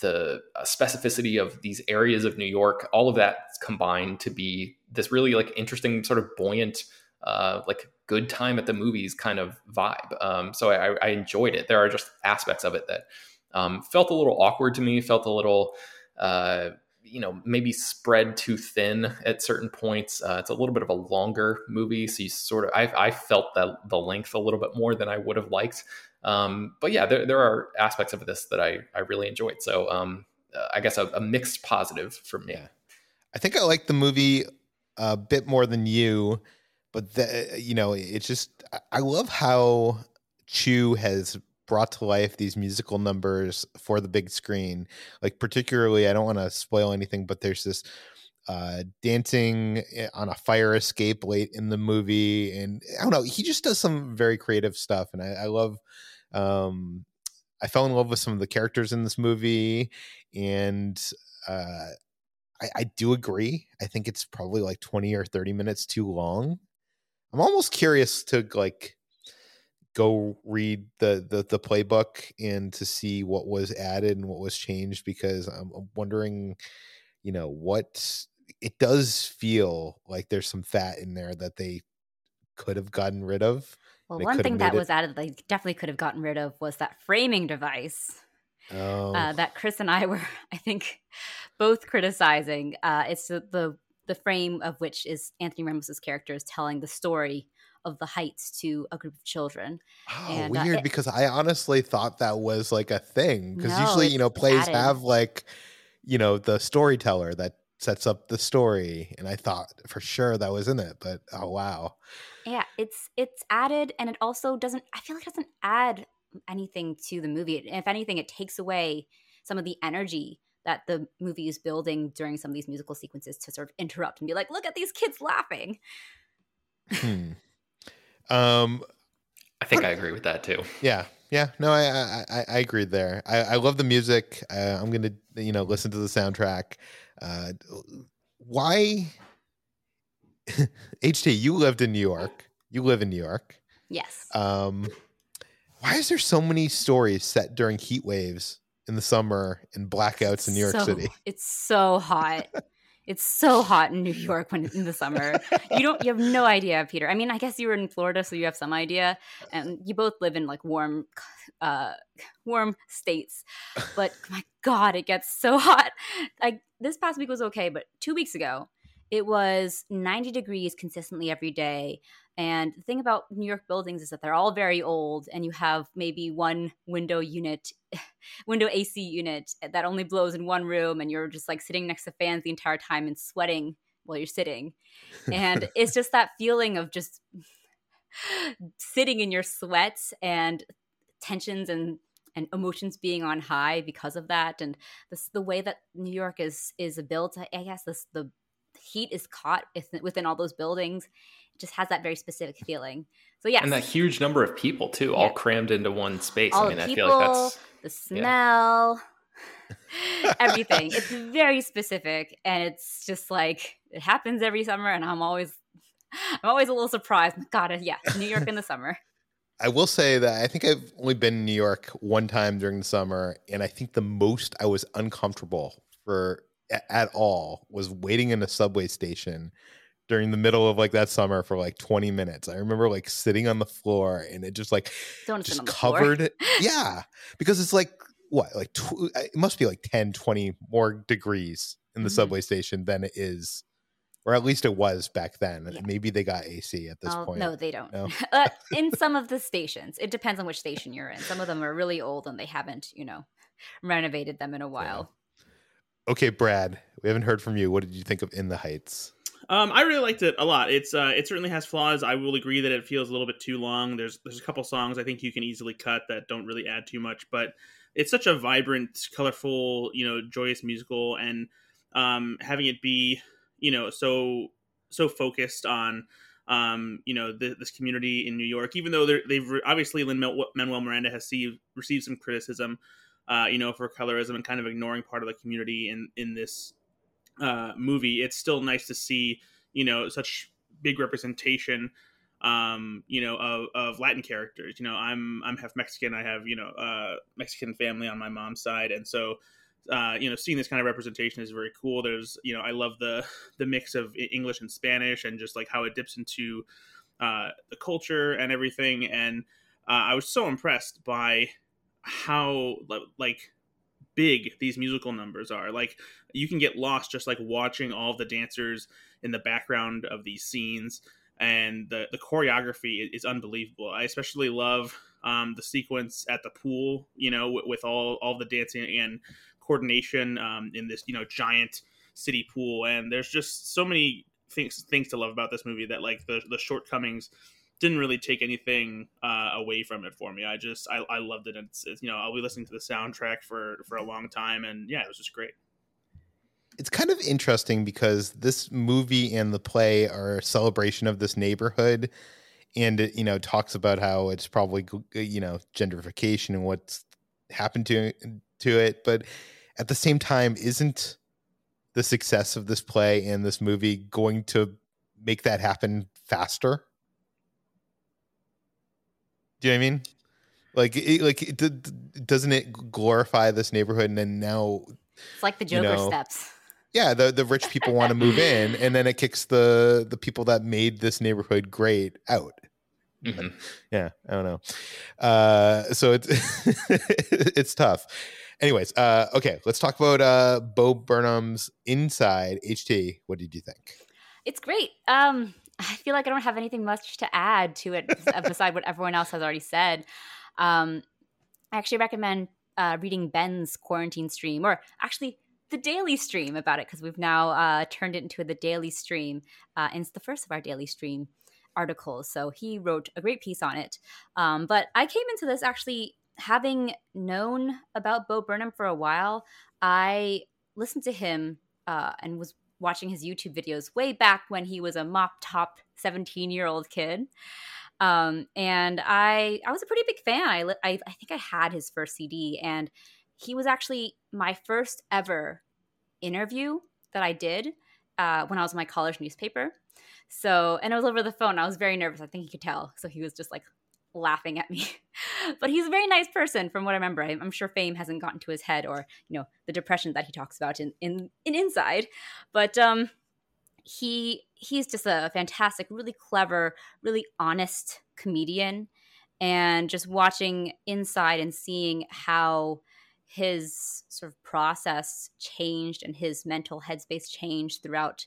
the specificity of these areas of New York, all of that combined to be this really like interesting sort of buoyant uh, like good time at the movies kind of vibe. Um, so I, I enjoyed it. There are just aspects of it that um, felt a little awkward to me. Felt a little uh, you know, maybe spread too thin at certain points. Uh, it's a little bit of a longer movie. So you sort of, I, I felt that the length a little bit more than I would have liked. Um, but yeah, there, there are aspects of this that I, I really enjoyed. So, um, uh, I guess a, a mixed positive for me. Yeah. I think I like the movie a bit more than you, but the, you know, it's just, I love how Chu has brought to life these musical numbers for the big screen. Like particularly, I don't want to spoil anything, but there's this uh, dancing on a fire escape late in the movie. And I don't know, he just does some very creative stuff. And I, I love, um, I fell in love with some of the characters in this movie. And uh, I, I do agree. I think it's probably like twenty or thirty minutes too long. I'm almost curious to like, go read the, the, the playbook and to see what was added and what was changed, because I'm wondering, you know, what it does feel like there's some fat in there that they could have gotten rid of. Well, one thing that was added they definitely could have gotten rid of was that framing device oh. uh, that Chris and I were, I think, both criticizing. Uh, it's the, the the frame of which is Anthony Ramos's character is telling the story of the heights to a group of children. Oh, and, weird, uh, it, because I honestly thought that was like a thing. Because no, usually, you know, plays added. have like, you know, the storyteller that sets up the story, and I thought for sure that was in it, but oh wow. Yeah, it's it's added, and it also doesn't, I feel like it doesn't add anything to the movie. If anything, it takes away some of the energy that the movie is building during some of these musical sequences to sort of interrupt and be like, look at these kids laughing. Hmm. Um, I think I agree with that too. Yeah. Yeah. No, I I, I agreed there. I, I love the music. Uh, I'm going to, you know, listen to the soundtrack. Uh, why? H T, you lived in New York. You live in New York. Yes. Um, why is there so many stories set during heat waves in the summer and blackouts in New York so, City? It's so hot. It's so hot in New York when in the summer. You don't, you have no idea, Peter. I mean, I guess you were in Florida, so you have some idea. And you both live in like warm, uh, warm states. But my God, it gets so hot. Like this past week was okay, but two weeks ago, it was ninety degrees consistently every day. And the thing about New York buildings is that they're all very old, and you have maybe one window unit, window A C unit that only blows in one room, and you're just like sitting next to fans the entire time and sweating while you're sitting. And it's just that feeling of just sitting in your sweats and tensions and and emotions being on high because of that. And this, the way that New York is is built, I guess this, the heat is caught within all those buildings. Just has that very specific feeling. So yeah, and that huge number of people too, yeah. all crammed into one space. All I mean, the people, I feel like that's the smell, yeah. everything. It's very specific, and it's just like it happens every summer. And I'm always, I'm always a little surprised. God, yeah, New York in the summer. I will say that I think I've only been in New York one time during the summer, and I think the most I was uncomfortable for at all was waiting in a subway station during the middle of like that summer for like twenty minutes. I remember like sitting on the floor and it just like Don't just covered. Yeah. Because it's like, what, like tw- it must be like ten, twenty more degrees in the mm-hmm. subway station than it is, or at least it was back then. Yeah. Maybe they got A C at this oh, point. No, they don't. No? uh, in some of the stations, it depends on which station you're in. Some of them are really old and they haven't, you know, renovated them in a while. Yeah. Okay, Brad, we haven't heard from you. What did you think of In the Heights? Um, I really liked it a lot. It's uh, it certainly has flaws. I will agree that it feels a little bit too long. There's there's a couple songs I think you can easily cut that don't really add too much, but it's such a vibrant, colorful, you know, joyous musical, and um, having it be, you know, so so focused on um, you know the, this community in New York. Even though they've re- obviously Lin-Manuel Miranda has see, received some criticism, uh, you know, for colorism and kind of ignoring part of the community in in this. Uh, movie, it's still nice to see, you know, such big representation, um, you know, of, of Latin characters. You know, I'm I'm half Mexican. I have, you know, uh, Mexican family on my mom's side, and so, uh, you know, seeing this kind of representation is very cool. There's, you know, I love the the mix of English and Spanish, and just like how it dips into uh, the culture and everything. And uh, I was so impressed by how like. big these musical numbers are. Like you can get lost just like watching all the dancers in the background of these scenes, and the the choreography is unbelievable. I especially love um the sequence at the pool, you know, with, with all all the dancing and coordination um in this, you know, giant city pool. And there's just so many things things to love about this movie that like the the shortcomings didn't really take anything uh, away from it for me. I just, I, I loved it. It's, it's, you know, I'll be listening to the soundtrack for, for a long time. And yeah, it was just great. It's kind of interesting because this movie and the play are a celebration of this neighborhood. And it, you know, talks about how it's probably, you know, gentrification and what's happened to, to it. But at the same time, isn't the success of this play and this movie going to make that happen faster? Do you know what I mean? Like, it, like, it, it, doesn't it glorify this neighborhood? And then now, it's like the Joker you know, steps. Yeah, the the rich people want to move in, and then it kicks the the people that made this neighborhood great out. Mm-hmm. Yeah, I don't know. Uh, so it's it's tough. Anyways, uh, okay, let's talk about uh, Bo Burnham's Inside. H T, what did you think? It's great. Um, I feel like I don't have anything much to add to it beside what everyone else has already said. Um, I actually recommend uh, reading Ben's quarantine stream, or actually the daily stream about it, because we've now uh, turned it into the daily stream. Uh, and it's the first of our daily stream articles. So he wrote a great piece on it. Um, but I came into this actually having known about Bo Burnham for a while. I listened to him uh, and was watching his YouTube videos way back when he was a mop-top seventeen-year-old kid. Um, and I I was a pretty big fan. I, I I think I had his first C D, and he was actually my first ever interview that I did uh, when I was in my college newspaper. So, and it was over the phone. I was very nervous. I think he could tell. So he was just like laughing at me. But he's a very nice person from what I remember. I'm sure fame hasn't gotten to his head, or, you know, the depression that he talks about in, in, in Inside. But um, he he's just a fantastic, really clever, really honest comedian. And just watching Inside and seeing how his sort of process changed and his mental headspace changed throughout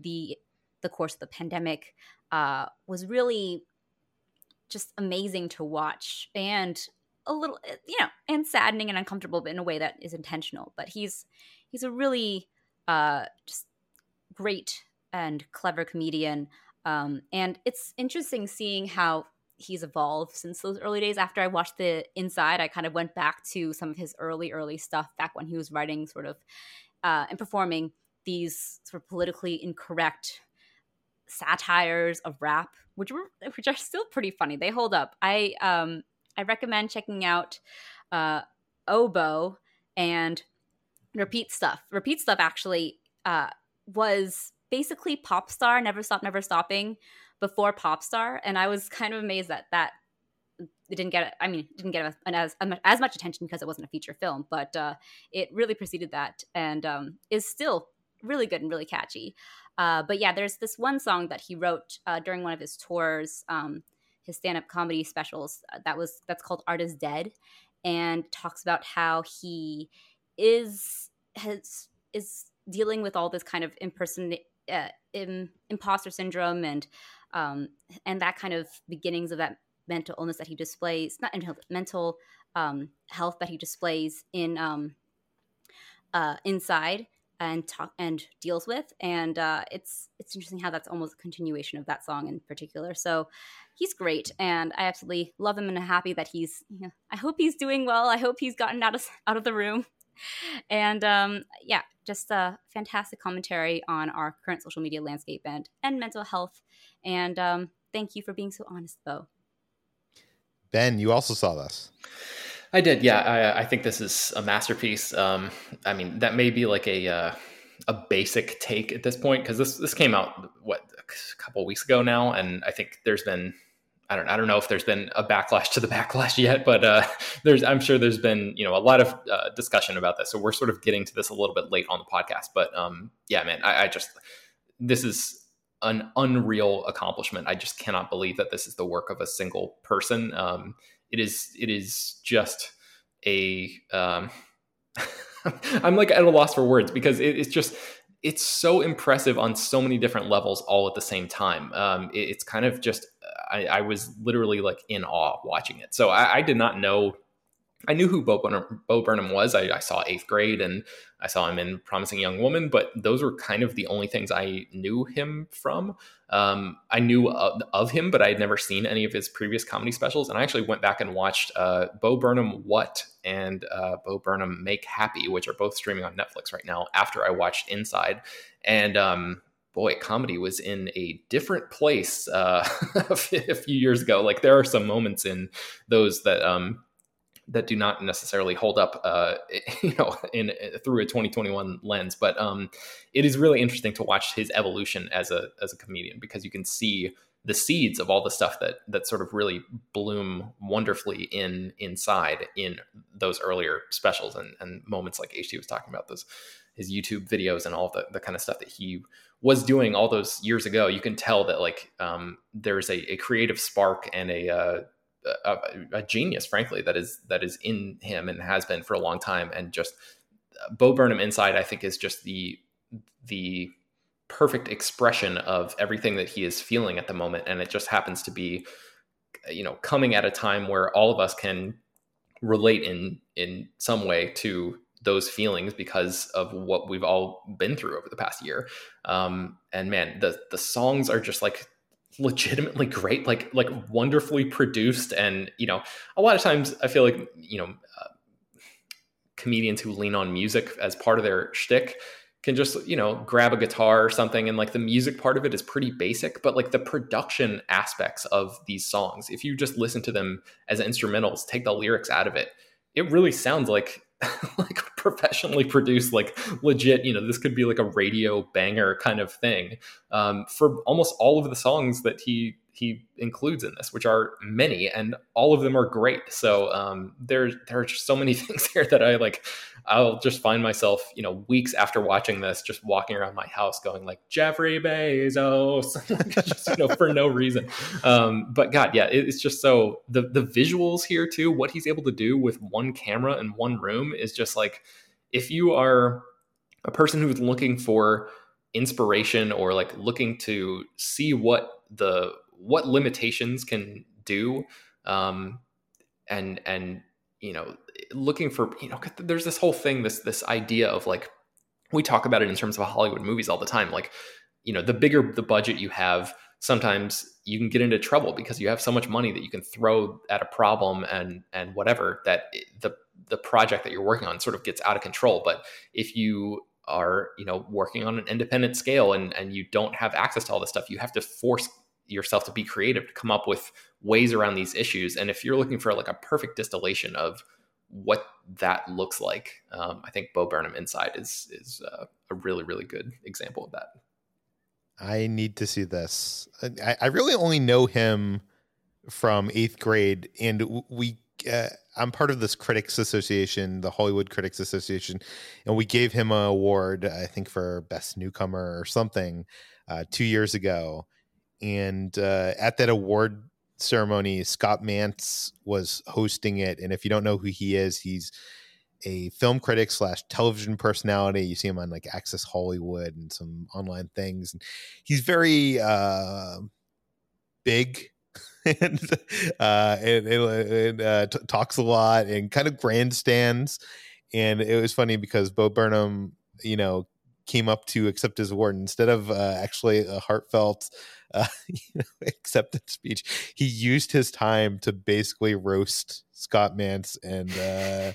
the the course of the pandemic uh, was really just amazing to watch, and a little, you know, and saddening and uncomfortable, but in a way that is intentional. But he's he's a really uh, just great and clever comedian. Um, and it's interesting seeing how he's evolved since those early days. After I watched the Inside, I kind of went back to some of his early, early stuff back when he was writing sort of uh, and performing these sort of politically incorrect satires of rap, which were which are still pretty funny. They hold up. I um I recommend checking out uh Oboe and Repeat Stuff. Repeat Stuff actually uh was basically Popstar, Never Stop, Never Stopping before Popstar, and I was kind of amazed that that it didn't get I mean it didn't get as as much attention because it wasn't a feature film, but uh it really preceded that, and um is still really good and really catchy. Uh, but yeah, there's this one song that he wrote uh, during one of his tours, um, his stand-up comedy specials, uh, that was that's called Art is Dead, and talks about how he is has, is dealing with all this kind of imperson, uh, im, imposter syndrome and um, and that kind of beginnings of that mental illness that he displays, not mental um, health that he displays in um, uh, Inside. And talk and deals with, and uh, it's it's interesting how that's almost a continuation of that song in particular. So he's great, and I absolutely love him, and I'm happy that he's. You know, I hope he's doing well. I hope he's gotten out of out of the room, and um, yeah, just a fantastic commentary on our current social media landscape and and mental health. And um, thank you for being so honest, Bo. Ben, you also saw this. I did, yeah. I, I think this is a masterpiece. Um, I mean, that may be like a uh, a basic take at this point, because this this came out what a couple of weeks ago now, and I think there's been I don't I don't know if there's been a backlash to the backlash yet, but uh, there's I'm sure there's been you know a lot of uh, discussion about this. So we're sort of getting to this a little bit late on the podcast, but um, yeah, man, I, I just this is an unreal accomplishment. I just cannot believe that this is the work of a single person. Um, It is, it is just a, um, I'm like at a loss for words, because it, it's just, it's so impressive on so many different levels all at the same time. Um, it, it's kind of just, I, I was literally like in awe watching it. So I, I did not know, I knew who Bo Burnham, Bo Burnham was. I, I saw Eighth Grade and I saw him in Promising Young Woman, but those were kind of the only things I knew him from. Um, I knew of, of him, but I had never seen any of his previous comedy specials. And I actually went back and watched uh, Bo Burnham What and uh, Bo Burnham Make Happy, which are both streaming on Netflix right now, after I watched Inside. And um, boy, comedy was in a different place uh, a few years ago. Like there are some moments in those that... Um, that do not necessarily hold up, uh, you know, in, in through a twenty twenty-one lens. But um, it is really interesting to watch his evolution as a as a comedian, because you can see the seeds of all the stuff that that sort of really bloom wonderfully in Inside in those earlier specials and, and moments like H T was talking about, those his YouTube videos and all the, the kind of stuff that he was doing all those years ago. You can tell that like um, there's a, a creative spark and a uh, A, a genius, frankly, that is that is in him and has been for a long time. And just Bo Burnham Inside, I think, is just the the perfect expression of everything that he is feeling at the moment. And it just happens to be, you know, coming at a time where all of us can relate in in some way to those feelings because of what we've all been through over the past year. Um, and man, the the songs are just like legitimately great, like like wonderfully produced. And, you know, a lot of times I feel like, you know, uh, comedians who lean on music as part of their shtick can just, you know, grab a guitar or something. And like the music part of it is pretty basic, but like the production aspects of these songs, if you just listen to them as instrumentals, take the lyrics out of it, it really sounds like, like professionally produced, like legit, you know, this could be like a radio banger kind of thing, um, for almost all of the songs that he, he includes in this, which are many, and all of them are great. So um, there, there are just so many things here that I like, I'll just find myself, you know, weeks after watching this, just walking around my house going like, Jeffrey Bezos, just, you know, for no reason. Um, but God, yeah, it, it's just so the, the visuals here too, what he's able to do with one camera in one room is just like, if you are a person who's looking for inspiration or like looking to see what the, what limitations can do, um, and, and, you know, looking for, you know, there's this whole thing, this, this idea of like, we talk about it in terms of Hollywood movies all the time. Like, you know, the bigger the budget you have, sometimes you can get into trouble because you have so much money that you can throw at a problem and, and whatever, that the, the project that you're working on sort of gets out of control. But if you are, you know, working on an independent scale and, and you don't have access to all this stuff, you have to force yourself to be creative, to come up with ways around these issues. And if you're looking for like a perfect distillation of what that looks like, um, I think Bo Burnham Inside is is uh, a really, really good example of that. I need to see this. I, I really only know him from eighth grade, and we uh, I'm part of this Critics Association, the Hollywood Critics Association, and we gave him an award, I think, for Best Newcomer or something uh, two years ago. And uh, at that award ceremony, Scott Mantz was hosting it. And if you don't know who he is, he's a film critic slash television personality. You see him on like Access Hollywood and some online things. And he's very uh, big and, uh, and, and uh, t- talks a lot and kind of grandstands. And it was funny because Bo Burnham, you know, came up to accept his award, and instead of uh, actually a heartfelt uh, you know, acceptance speech, he used his time to basically roast Scott Mantz, and uh,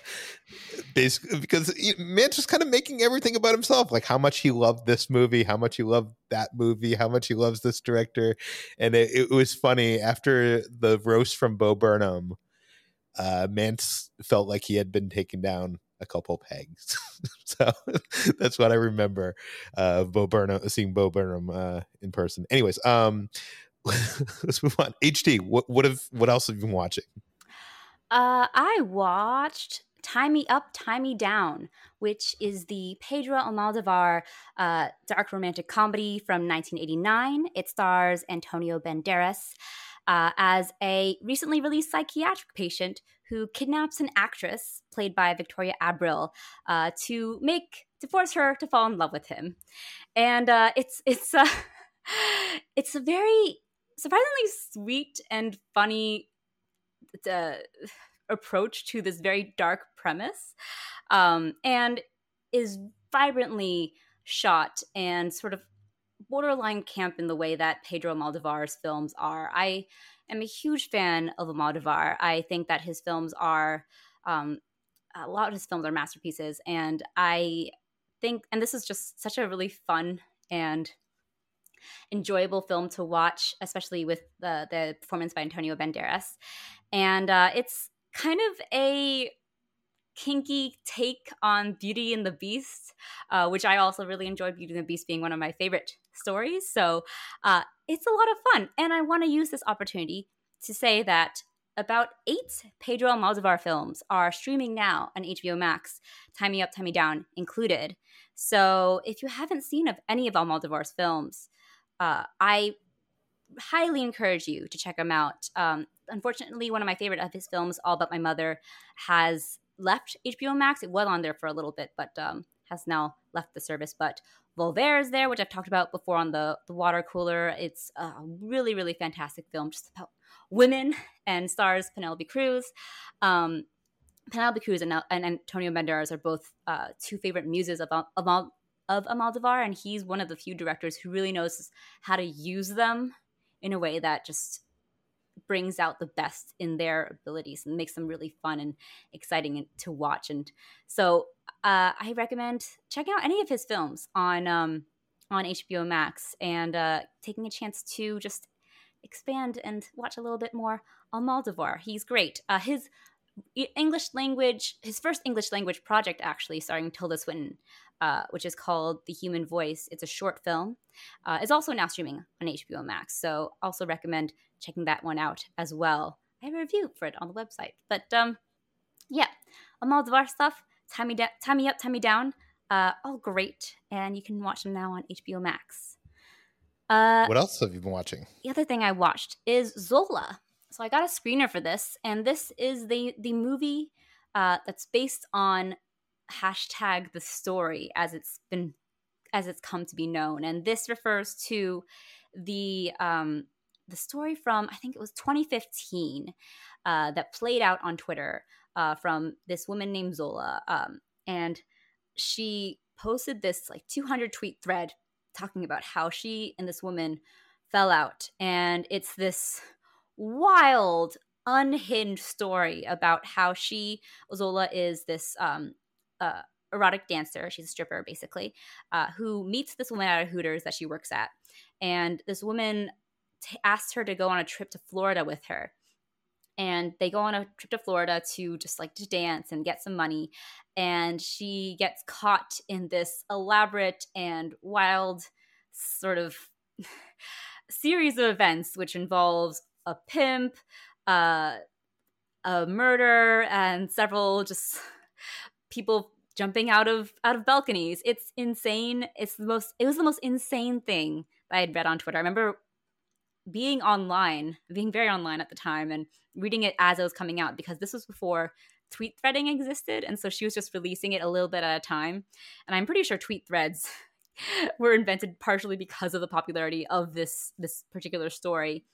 basically because Mantz was kind of making everything about himself, like how much he loved this movie, how much he loved that movie, how much he loves this director. And it, it was funny, after the roast from Bo Burnham, uh, Mantz felt like he had been taken down a couple pegs. So that's what I remember uh, of Bo Burnham, seeing Bo Burnham uh, in person. Anyways, um, let's move on. H T, what what have what else have you been watching? Uh, I watched Tie Me Up, Tie Me Down, which is the Pedro Almodovar uh, dark romantic comedy from nineteen eighty-nine. It stars Antonio Banderas uh, as a recently released psychiatric patient who kidnaps an actress played by Victoria Abril uh, to make to force her to fall in love with him, and uh, it's it's uh, it's a very surprisingly sweet and funny uh, approach to this very dark premise, um, and is vibrantly shot and sort of borderline camp in the way that Pedro Almodovar's films are. I I'm a huge fan of Almodovar. I think that his films are, um, a lot of his films are masterpieces. And I think, and this is just such a really fun and enjoyable film to watch, especially with the, the performance by Antonio Banderas. And uh, it's kind of a kinky take on Beauty and the Beast, uh, which I also really enjoy, Beauty and the Beast being one of my favorite stories. So uh, it's a lot of fun. And I want to use this opportunity to say that about eight Pedro Almodovar films are streaming now on H B O Max, Tie Me Up, Tie Me Down included. So if you haven't seen of any of Almodovar's films, uh, I highly encourage you to check them out. Um, unfortunately, one of my favorite of his films, All But My Mother, has left H B O Max. It was on there for a little bit, but um, has now left the service. But Volver is there, which I've talked about before on the, the water cooler. It's a really, really fantastic film just about women, and stars Penelope Cruz. Um, Penelope Cruz and, and Antonio Banderas are both uh, two favorite muses of of, of Almodovar, and he's one of the few directors who really knows how to use them in a way that just brings out the best in their abilities and makes them really fun and exciting to watch. And so uh, I recommend checking out any of his films on um, on H B O Max and uh, taking a chance to just expand and watch a little bit more Almodovar. He's great. Uh, his English language, his first English language project actually starring Tilda Swinton, uh, which is called The Human Voice. It's a short film. Uh, it's also now streaming on H B O Max, so also recommend checking that one out as well. I have a review for it on the website. But um, yeah, Almodovar stuff, Tie Me, da- Tie Me Up, Tie Me Down, uh, all great, and you can watch them now on H B O Max. Uh, what else have you been watching? The other thing I watched is Zola. So I got a screener for this, and this is the the movie uh, that's based on hashtag the story as it's been as it's come to be known. And this refers to the um, the story from, I think it was twenty fifteen, uh, that played out on Twitter uh, from this woman named Zola, um, and she posted this like two hundred tweet thread talking about how she and this woman fell out, and it's this wild, unhinged story about how she, Zola, is this um, uh, erotic dancer. She's a stripper, basically, uh, who meets this woman at a Hooters that she works at. And this woman t- asks her to go on a trip to Florida with her. And they go on a trip to Florida to just like to dance and get some money. And she gets caught in this elaborate and wild sort of series of events, which involves a pimp, uh, a murder, and several just people jumping out of out of balconies. It's insane. It's the most. It was the most insane thing that I had read on Twitter. I remember being online, being very online at the time, and reading it as it was coming out, because this was before tweet threading existed, and so she was just releasing it a little bit at a time. And I'm pretty sure tweet threads were invented partially because of the popularity of this this particular story.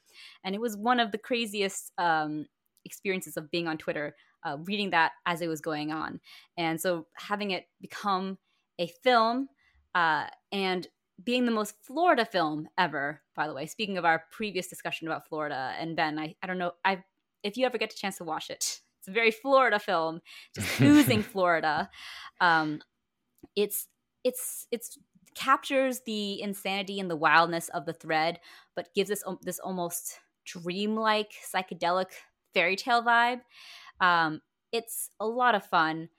And it was one of the craziest um, experiences of being on Twitter, uh, reading that as it was going on. And so having it become a film uh, and being the most Florida film ever, by the way, speaking of our previous discussion about Florida, and Ben, I, I don't know I if you ever get a chance to watch it, it's a very Florida film, just oozing Florida. Um, it's, it's, it's, captures the insanity and the wildness of the thread, but gives us um, this almost dreamlike, psychedelic fairy tale vibe. Um, it's a lot of fun.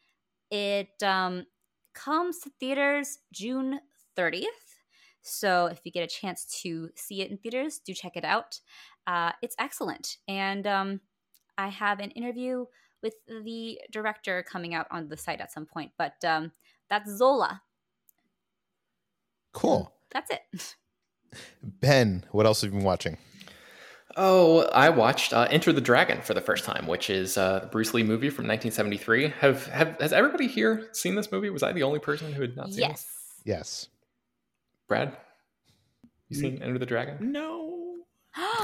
It um, comes to theaters June thirtieth, so if you get a chance to see it in theaters, do check it out. Uh, it's excellent, and um, I have an interview with the director coming out on the site at some point, but um, that's Zola. Cool. That's it. Ben, what else have you been watching? Oh, I watched uh, Enter the Dragon for the first time, which is uh, a Bruce Lee movie from nineteen seventy-three. Have, have Has everybody here seen this movie? Was I the only person who had not seen yes. it? Yes. Brad, you seen mm. Enter the Dragon? No.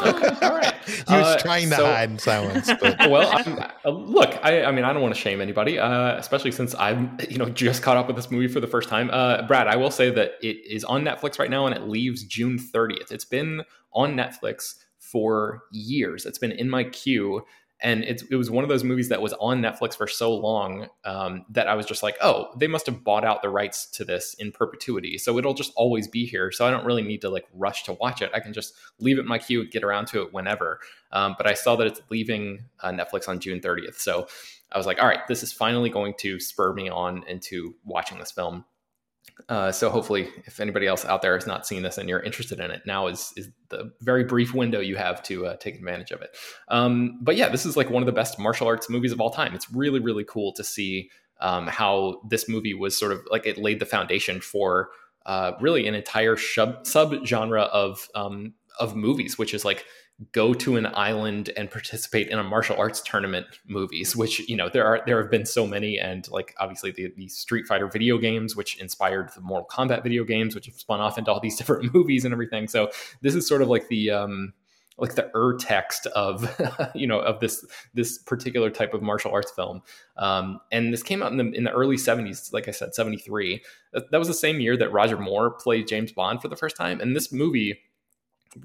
Okay. All right. He was uh, trying to so, hide in silence. But. Well, I'm, uh, look, I, I mean, I don't want to shame anybody, uh, especially since I'm, you know, just caught up with this movie for the first time. Uh, Brad, I will say that it is on Netflix right now, and it leaves June thirtieth. It's been on Netflix for years. It's been in my queue, and it's, it was one of those movies that was on Netflix for so long um, that I was just like, oh, they must have bought out the rights to this in perpetuity, so it'll just always be here. So I don't really need to like rush to watch it. I can just leave it in my queue and get around to it whenever. Um, but I saw that it's leaving uh, Netflix on June thirtieth. So I was like, all right, this is finally going to spur me on into watching this film. Uh, so hopefully if anybody else out there has not seen this and you're interested in it, now is is the very brief window you have to uh, take advantage of it. Um, but yeah, this is like one of the best martial arts movies of all time. It's really, really cool to see um, how this movie was sort of like, it laid the foundation for uh, really an entire sub sub-genre of, um, of movies, which is like go to an island and participate in a martial arts tournament movies, which, you know, there are, there have been so many. And like, obviously the, the Street Fighter video games, which inspired the Mortal Kombat video games, which have spun off into all these different movies and everything. So this is sort of like the, um, like the ur text of, you know, of this, this particular type of martial arts film. Um, and this came out in the, in the early seventies, like I said, seventy-three. That, that was the same year that Roger Moore played James Bond for the first time. And this movie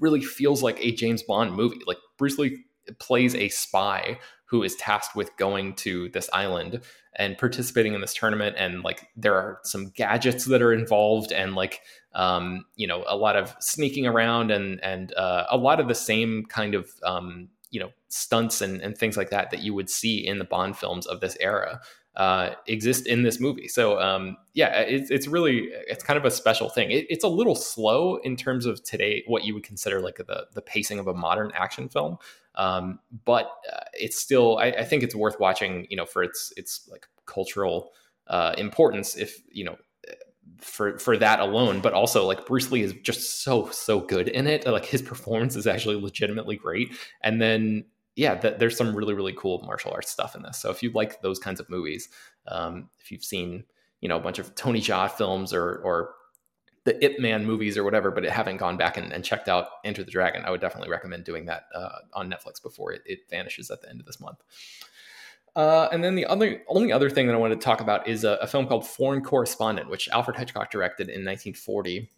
really feels like a James Bond movie. Like Bruce Lee plays a spy who is tasked with going to this island and participating in this tournament. And like, there are some gadgets that are involved and like, um, you know, a lot of sneaking around and, and, uh, a lot of the same kind of, um, you know, stunts and, and things like that, that you would see in the Bond films of this era, uh, exist in this movie. So, um, yeah, it's, it's really, it's kind of a special thing. It, it's a little slow in terms of today, what you would consider like the, the pacing of a modern action film. Um, but uh, it's still, I, I think it's worth watching, you know, for its, its like cultural, uh, importance if, you know, for, for that alone, but also like Bruce Lee is just so, so good in it. Like his performance is actually legitimately great. And then, yeah, th- there's some really, really cool martial arts stuff in this. So if you like those kinds of movies, um, if you've seen, you know, a bunch of Tony Jaa films or, or the Ip Man movies or whatever, but it haven't gone back and, and checked out Enter the Dragon, I would definitely recommend doing that uh, on Netflix before it, it vanishes at the end of this month. Uh, and then the other only other thing that I wanted to talk about is a, a film called Foreign Correspondent, which Alfred Hitchcock directed in nineteen forty.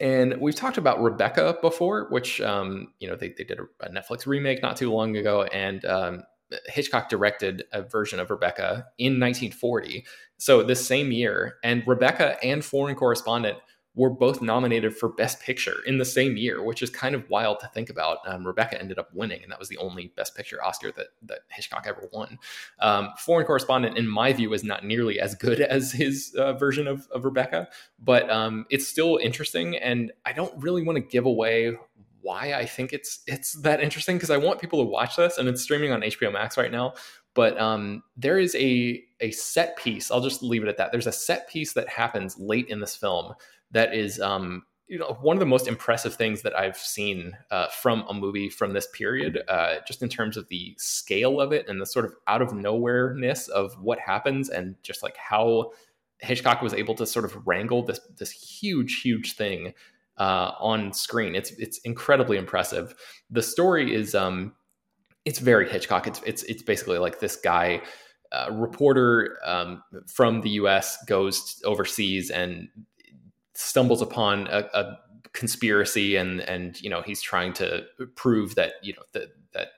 And we've talked about Rebecca before, which, um, you know, they, they did a Netflix remake not too long ago. And um, Hitchcock directed a version of Rebecca in nineteen forty. So this same year, and Rebecca and Foreign Correspondent were both nominated for Best Picture in the same year, which is kind of wild to think about. Um, Rebecca ended up winning, and that was the only Best Picture Oscar that, that Hitchcock ever won. Um, Foreign Correspondent, in my view, is not nearly as good as his uh, version of, of Rebecca, but um, it's still interesting, and I don't really want to give away why I think it's it's that interesting, because I want people to watch this, and it's streaming on H B O Max right now. But um, there is a, a set piece. I'll just leave it at that. There's a set piece that happens late in this film that is, um, you know, one of the most impressive things that I've seen uh, from a movie from this period, uh, just in terms of the scale of it and the sort of out of nowhere-ness of what happens and just like how Hitchcock was able to sort of wrangle this this huge, huge thing uh, on screen. It's it's incredibly impressive. The story is... Um, It's very Hitchcock. It's it's it's basically like this guy, uh, reporter um, from the U S goes overseas and stumbles upon a, a conspiracy, and and you know he's trying to prove that you know that that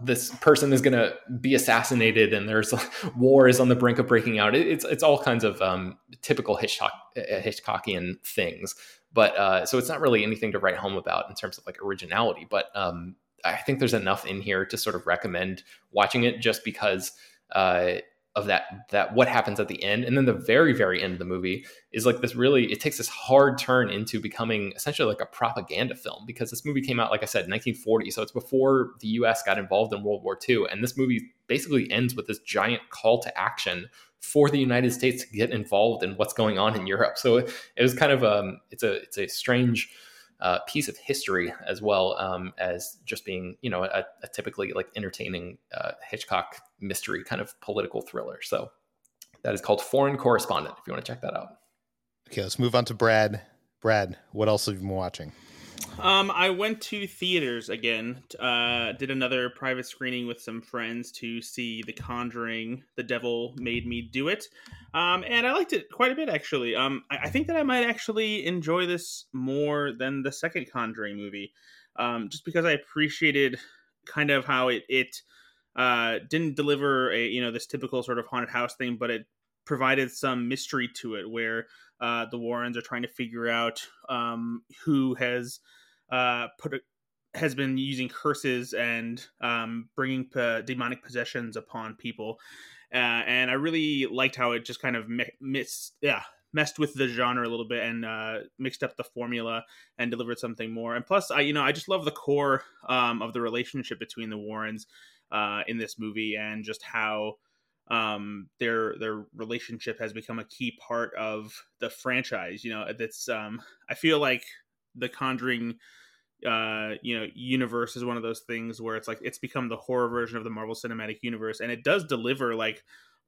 this person is going to be assassinated, and there's war is on the brink of breaking out. It, it's it's all kinds of um, typical Hitchcock Hitchcockian things, but uh, so it's not really anything to write home about in terms of like originality, but. Um, I think there's enough in here to sort of recommend watching it just because uh, of that, that what happens at the end. And then the very, very end of the movie is like this really, it takes this hard turn into becoming essentially like a propaganda film, because this movie came out, like I said, in nineteen forty. So it's before the U S got involved in World War Two. And this movie basically ends with this giant call to action for the United States to get involved in what's going on in Europe. So it, it was kind of, um, it's a, it's a strange Uh, piece of history as well um, as just being, you know, a, a typically like entertaining uh, Hitchcock mystery kind of political thriller. So that is called Foreign Correspondent, if you want to check that out. Okay, let's move on to Brad. Brad, what else have you been watching? Um, I went to theaters again, uh, did another private screening with some friends to see The Conjuring, The Devil Made Me Do It. Um, and I liked it quite a bit, actually. Um, I, I think that I might actually enjoy this more than the second Conjuring movie, um, just because I appreciated kind of how it, it uh, didn't deliver a, you know, this typical sort of haunted house thing, but it provided some mystery to it where uh, the Warrens are trying to figure out um, who has uh, put a, has been using curses and um, bringing uh, demonic possessions upon people. Uh, and I really liked how it just kind of mi- missed, yeah, messed with the genre a little bit and uh, mixed up the formula and delivered something more. And plus, I you know I just love the core um, of the relationship between the Warrens uh, in this movie and just how um, their their relationship has become a key part of the franchise. You know, that's um, I feel like the Conjuring uh you know universe is one of those things where it's like it's become the horror version of the Marvel Cinematic Universe, and it does deliver like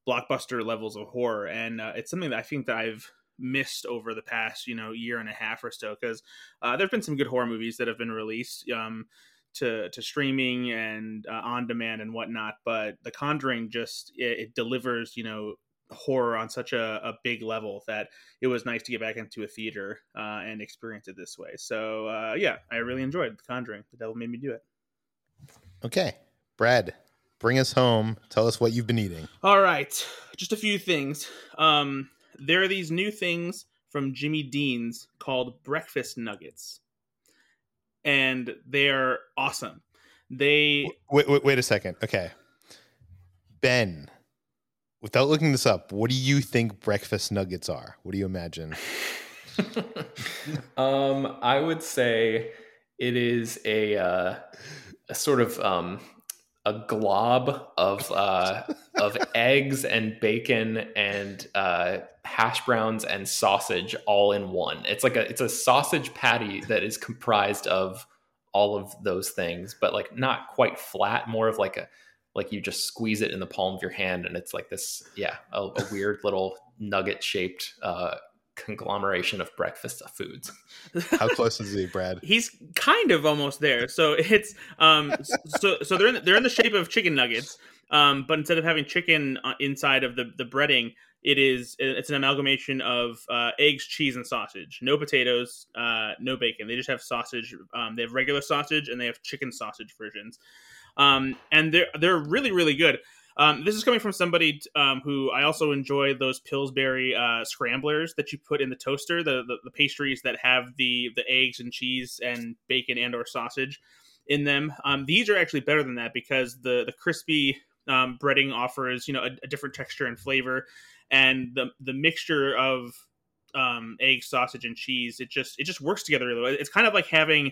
blockbuster levels of horror, and uh, it's something that I think that I've missed over the past you know year and a half or so, because uh there have been some good horror movies that have been released. um to to streaming and uh, on demand and whatnot. But The Conjuring just it, it delivers, you know, horror on such a, a big level that it was nice to get back into a theater uh, and experience it this way. So uh, yeah, I really enjoyed The Conjuring. The devil made me do it. Okay, Brad, bring us home. Tell us what you've been eating. All right, just a few things. Um, there are these new things from Jimmy Dean's called breakfast nuggets, and they are awesome. They wait, wait, wait a second. Okay, Ben. Without looking this up, what do you think breakfast nuggets are? What do you imagine? um, I would say it is a, uh, a sort of um, a glob of uh, of eggs and bacon and uh, hash browns and sausage all in one. It's like a it's a sausage patty that is comprised of all of those things, but like not quite flat. More of like a Like you just squeeze it in the palm of your hand, and it's like this, yeah, a, a weird little nugget-shaped uh, conglomeration of breakfast foods. How close is he, Brad? He's kind of almost there. So it's um, so so they're in the, they're in the shape of chicken nuggets, um, but instead of having chicken inside of the the breading, it is it's an amalgamation of uh, eggs, cheese, and sausage. No potatoes, uh, no bacon. They just have sausage. Um, they have regular sausage, and they have chicken sausage versions. Um, and they're, they're really, really good. Um, this is coming from somebody, um, who I also enjoy those Pillsbury, uh, scramblers that you put in the toaster, the, the, the pastries that have the, the eggs and cheese and bacon and or sausage in them. Um, these are actually better than that because the, the crispy, um, breading offers, you know, a, a different texture and flavor, and the, the mixture of, um, egg, sausage, and cheese. It just, it just works together really well. It's kind of like having,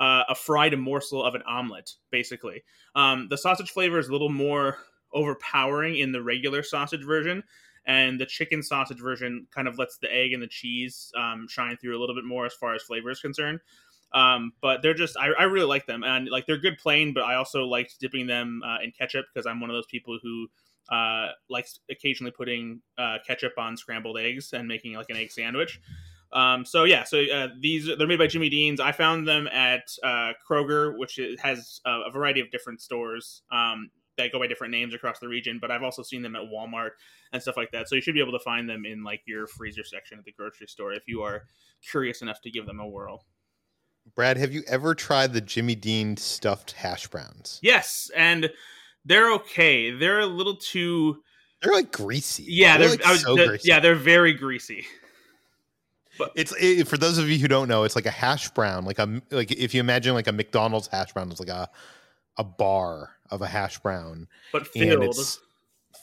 Uh, a fried morsel of an omelet, basically. Um, the sausage flavor is a little more overpowering in the regular sausage version, and the chicken sausage version kind of lets the egg and the cheese um, shine through a little bit more as far as flavor is concerned. Um, but they're just, I, I really like them, and like they're good plain, but I also liked dipping them uh, in ketchup because I'm one of those people who uh, likes occasionally putting uh, ketchup on scrambled eggs and making like an egg sandwich. Um, so yeah, so uh, these they're made by Jimmy Dean's. I found them at uh, Kroger, which is, has a, a variety of different stores um, that go by different names across the region. But I've also seen them at Walmart and stuff like that. So you should be able to find them in like your freezer section at the grocery store if you are curious enough to give them a whirl. Brad, have you ever tried the Jimmy Dean stuffed hash browns? Yes, and they're okay. They're a little too. They're like greasy. Yeah, they're, they're like I was, so they're, greasy. Yeah, they're very greasy. But it's it, for those of you who don't know, it's like a hash brown, like a like if you imagine like a McDonald's hash brown, it's like a a bar of a hash brown, but filled and it's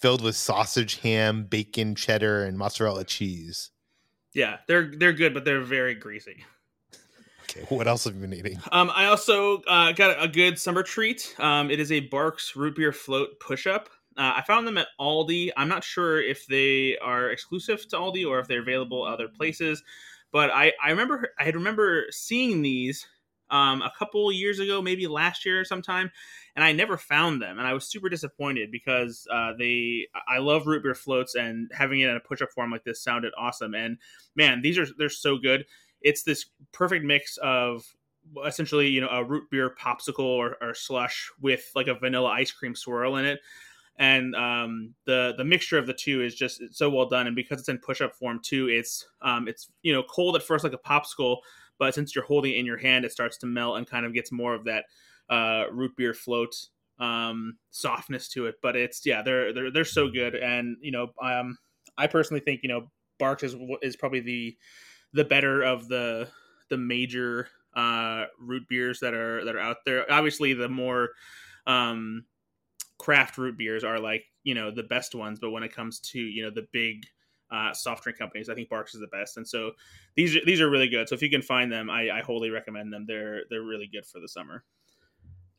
filled with sausage, ham, bacon, cheddar, and mozzarella cheese. Yeah, they're they're good, but they're very greasy. Okay, what else have you been eating? Um, I also uh, got a good summer treat. Um, it is a Barks root beer float push up. Uh, I found them at Aldi. I'm not sure if they are exclusive to Aldi or if they're available at other places, but I, I remember I remember seeing these um, a couple years ago, maybe last year or sometime, and I never found them, and I was super disappointed because uh, they I love root beer floats, and having it in a push-up form like this sounded awesome. And man, these are they're so good. It's this perfect mix of essentially you know a root beer popsicle or, or slush with like a vanilla ice cream swirl in it. And um, the the mixture of the two is just so well done, and because it's in push-up form too, it's um, it's you know cold at first like a popsicle, but since you're holding it in your hand, it starts to melt and kind of gets more of that uh, root beer float um, softness to it. But it's yeah, they're they're they're so good, and you know um, I personally think you know Barks is is probably the the better of the the major uh, root beers that are that are out there. Obviously, the more um, craft root beers are like, you know, the best ones. But when it comes to, you know, the big uh, soft drink companies, I think Barks is the best. And so these are, these are really good. So if you can find them, I, I wholly recommend them. They're they're really good for the summer.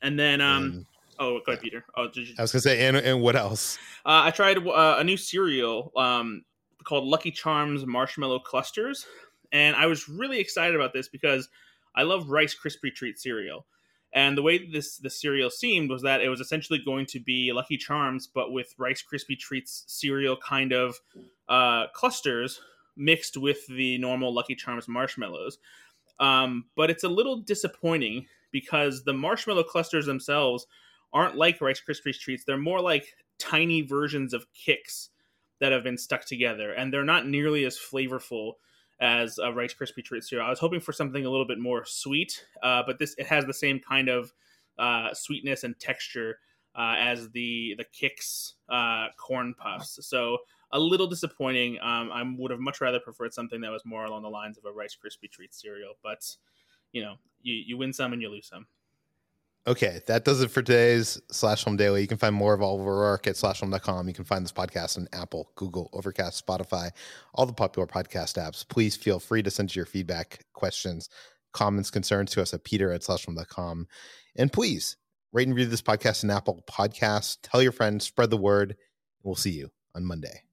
And then, um, mm. oh, go ahead, Peter. Oh, did you... I was going to say, and, and what else? Uh, I tried uh, a new cereal um, called Lucky Charms Marshmallow Clusters. And I was really excited about this because I love Rice Krispie Treat cereal. And the way this the cereal seemed was that it was essentially going to be Lucky Charms, but with Rice Krispie Treats cereal kind of uh, clusters mixed with the normal Lucky Charms marshmallows. Um, but it's a little disappointing because the marshmallow clusters themselves aren't like Rice Krispies treats. They're more like tiny versions of Kix that have been stuck together, and they're not nearly as flavorful as a Rice Krispie treat cereal. I was hoping for something a little bit more sweet, uh, but this it has the same kind of uh, sweetness and texture uh, as the the Kix uh, corn puffs. So a little disappointing. Um, I would have much rather preferred something that was more along the lines of a Rice Krispie treat cereal. But you know, you, you win some and you lose some. Okay, that does it for today's Slash Film Daily. You can find more of Oliver Roark at slash film dot com. You can find this podcast on Apple, Google, Overcast, Spotify, all the popular podcast apps. Please feel free to send your feedback, questions, comments, concerns to us at peter at slash film dot com. And please rate and review this podcast on Apple Podcasts. Tell your friends, spread the word. We'll see you on Monday.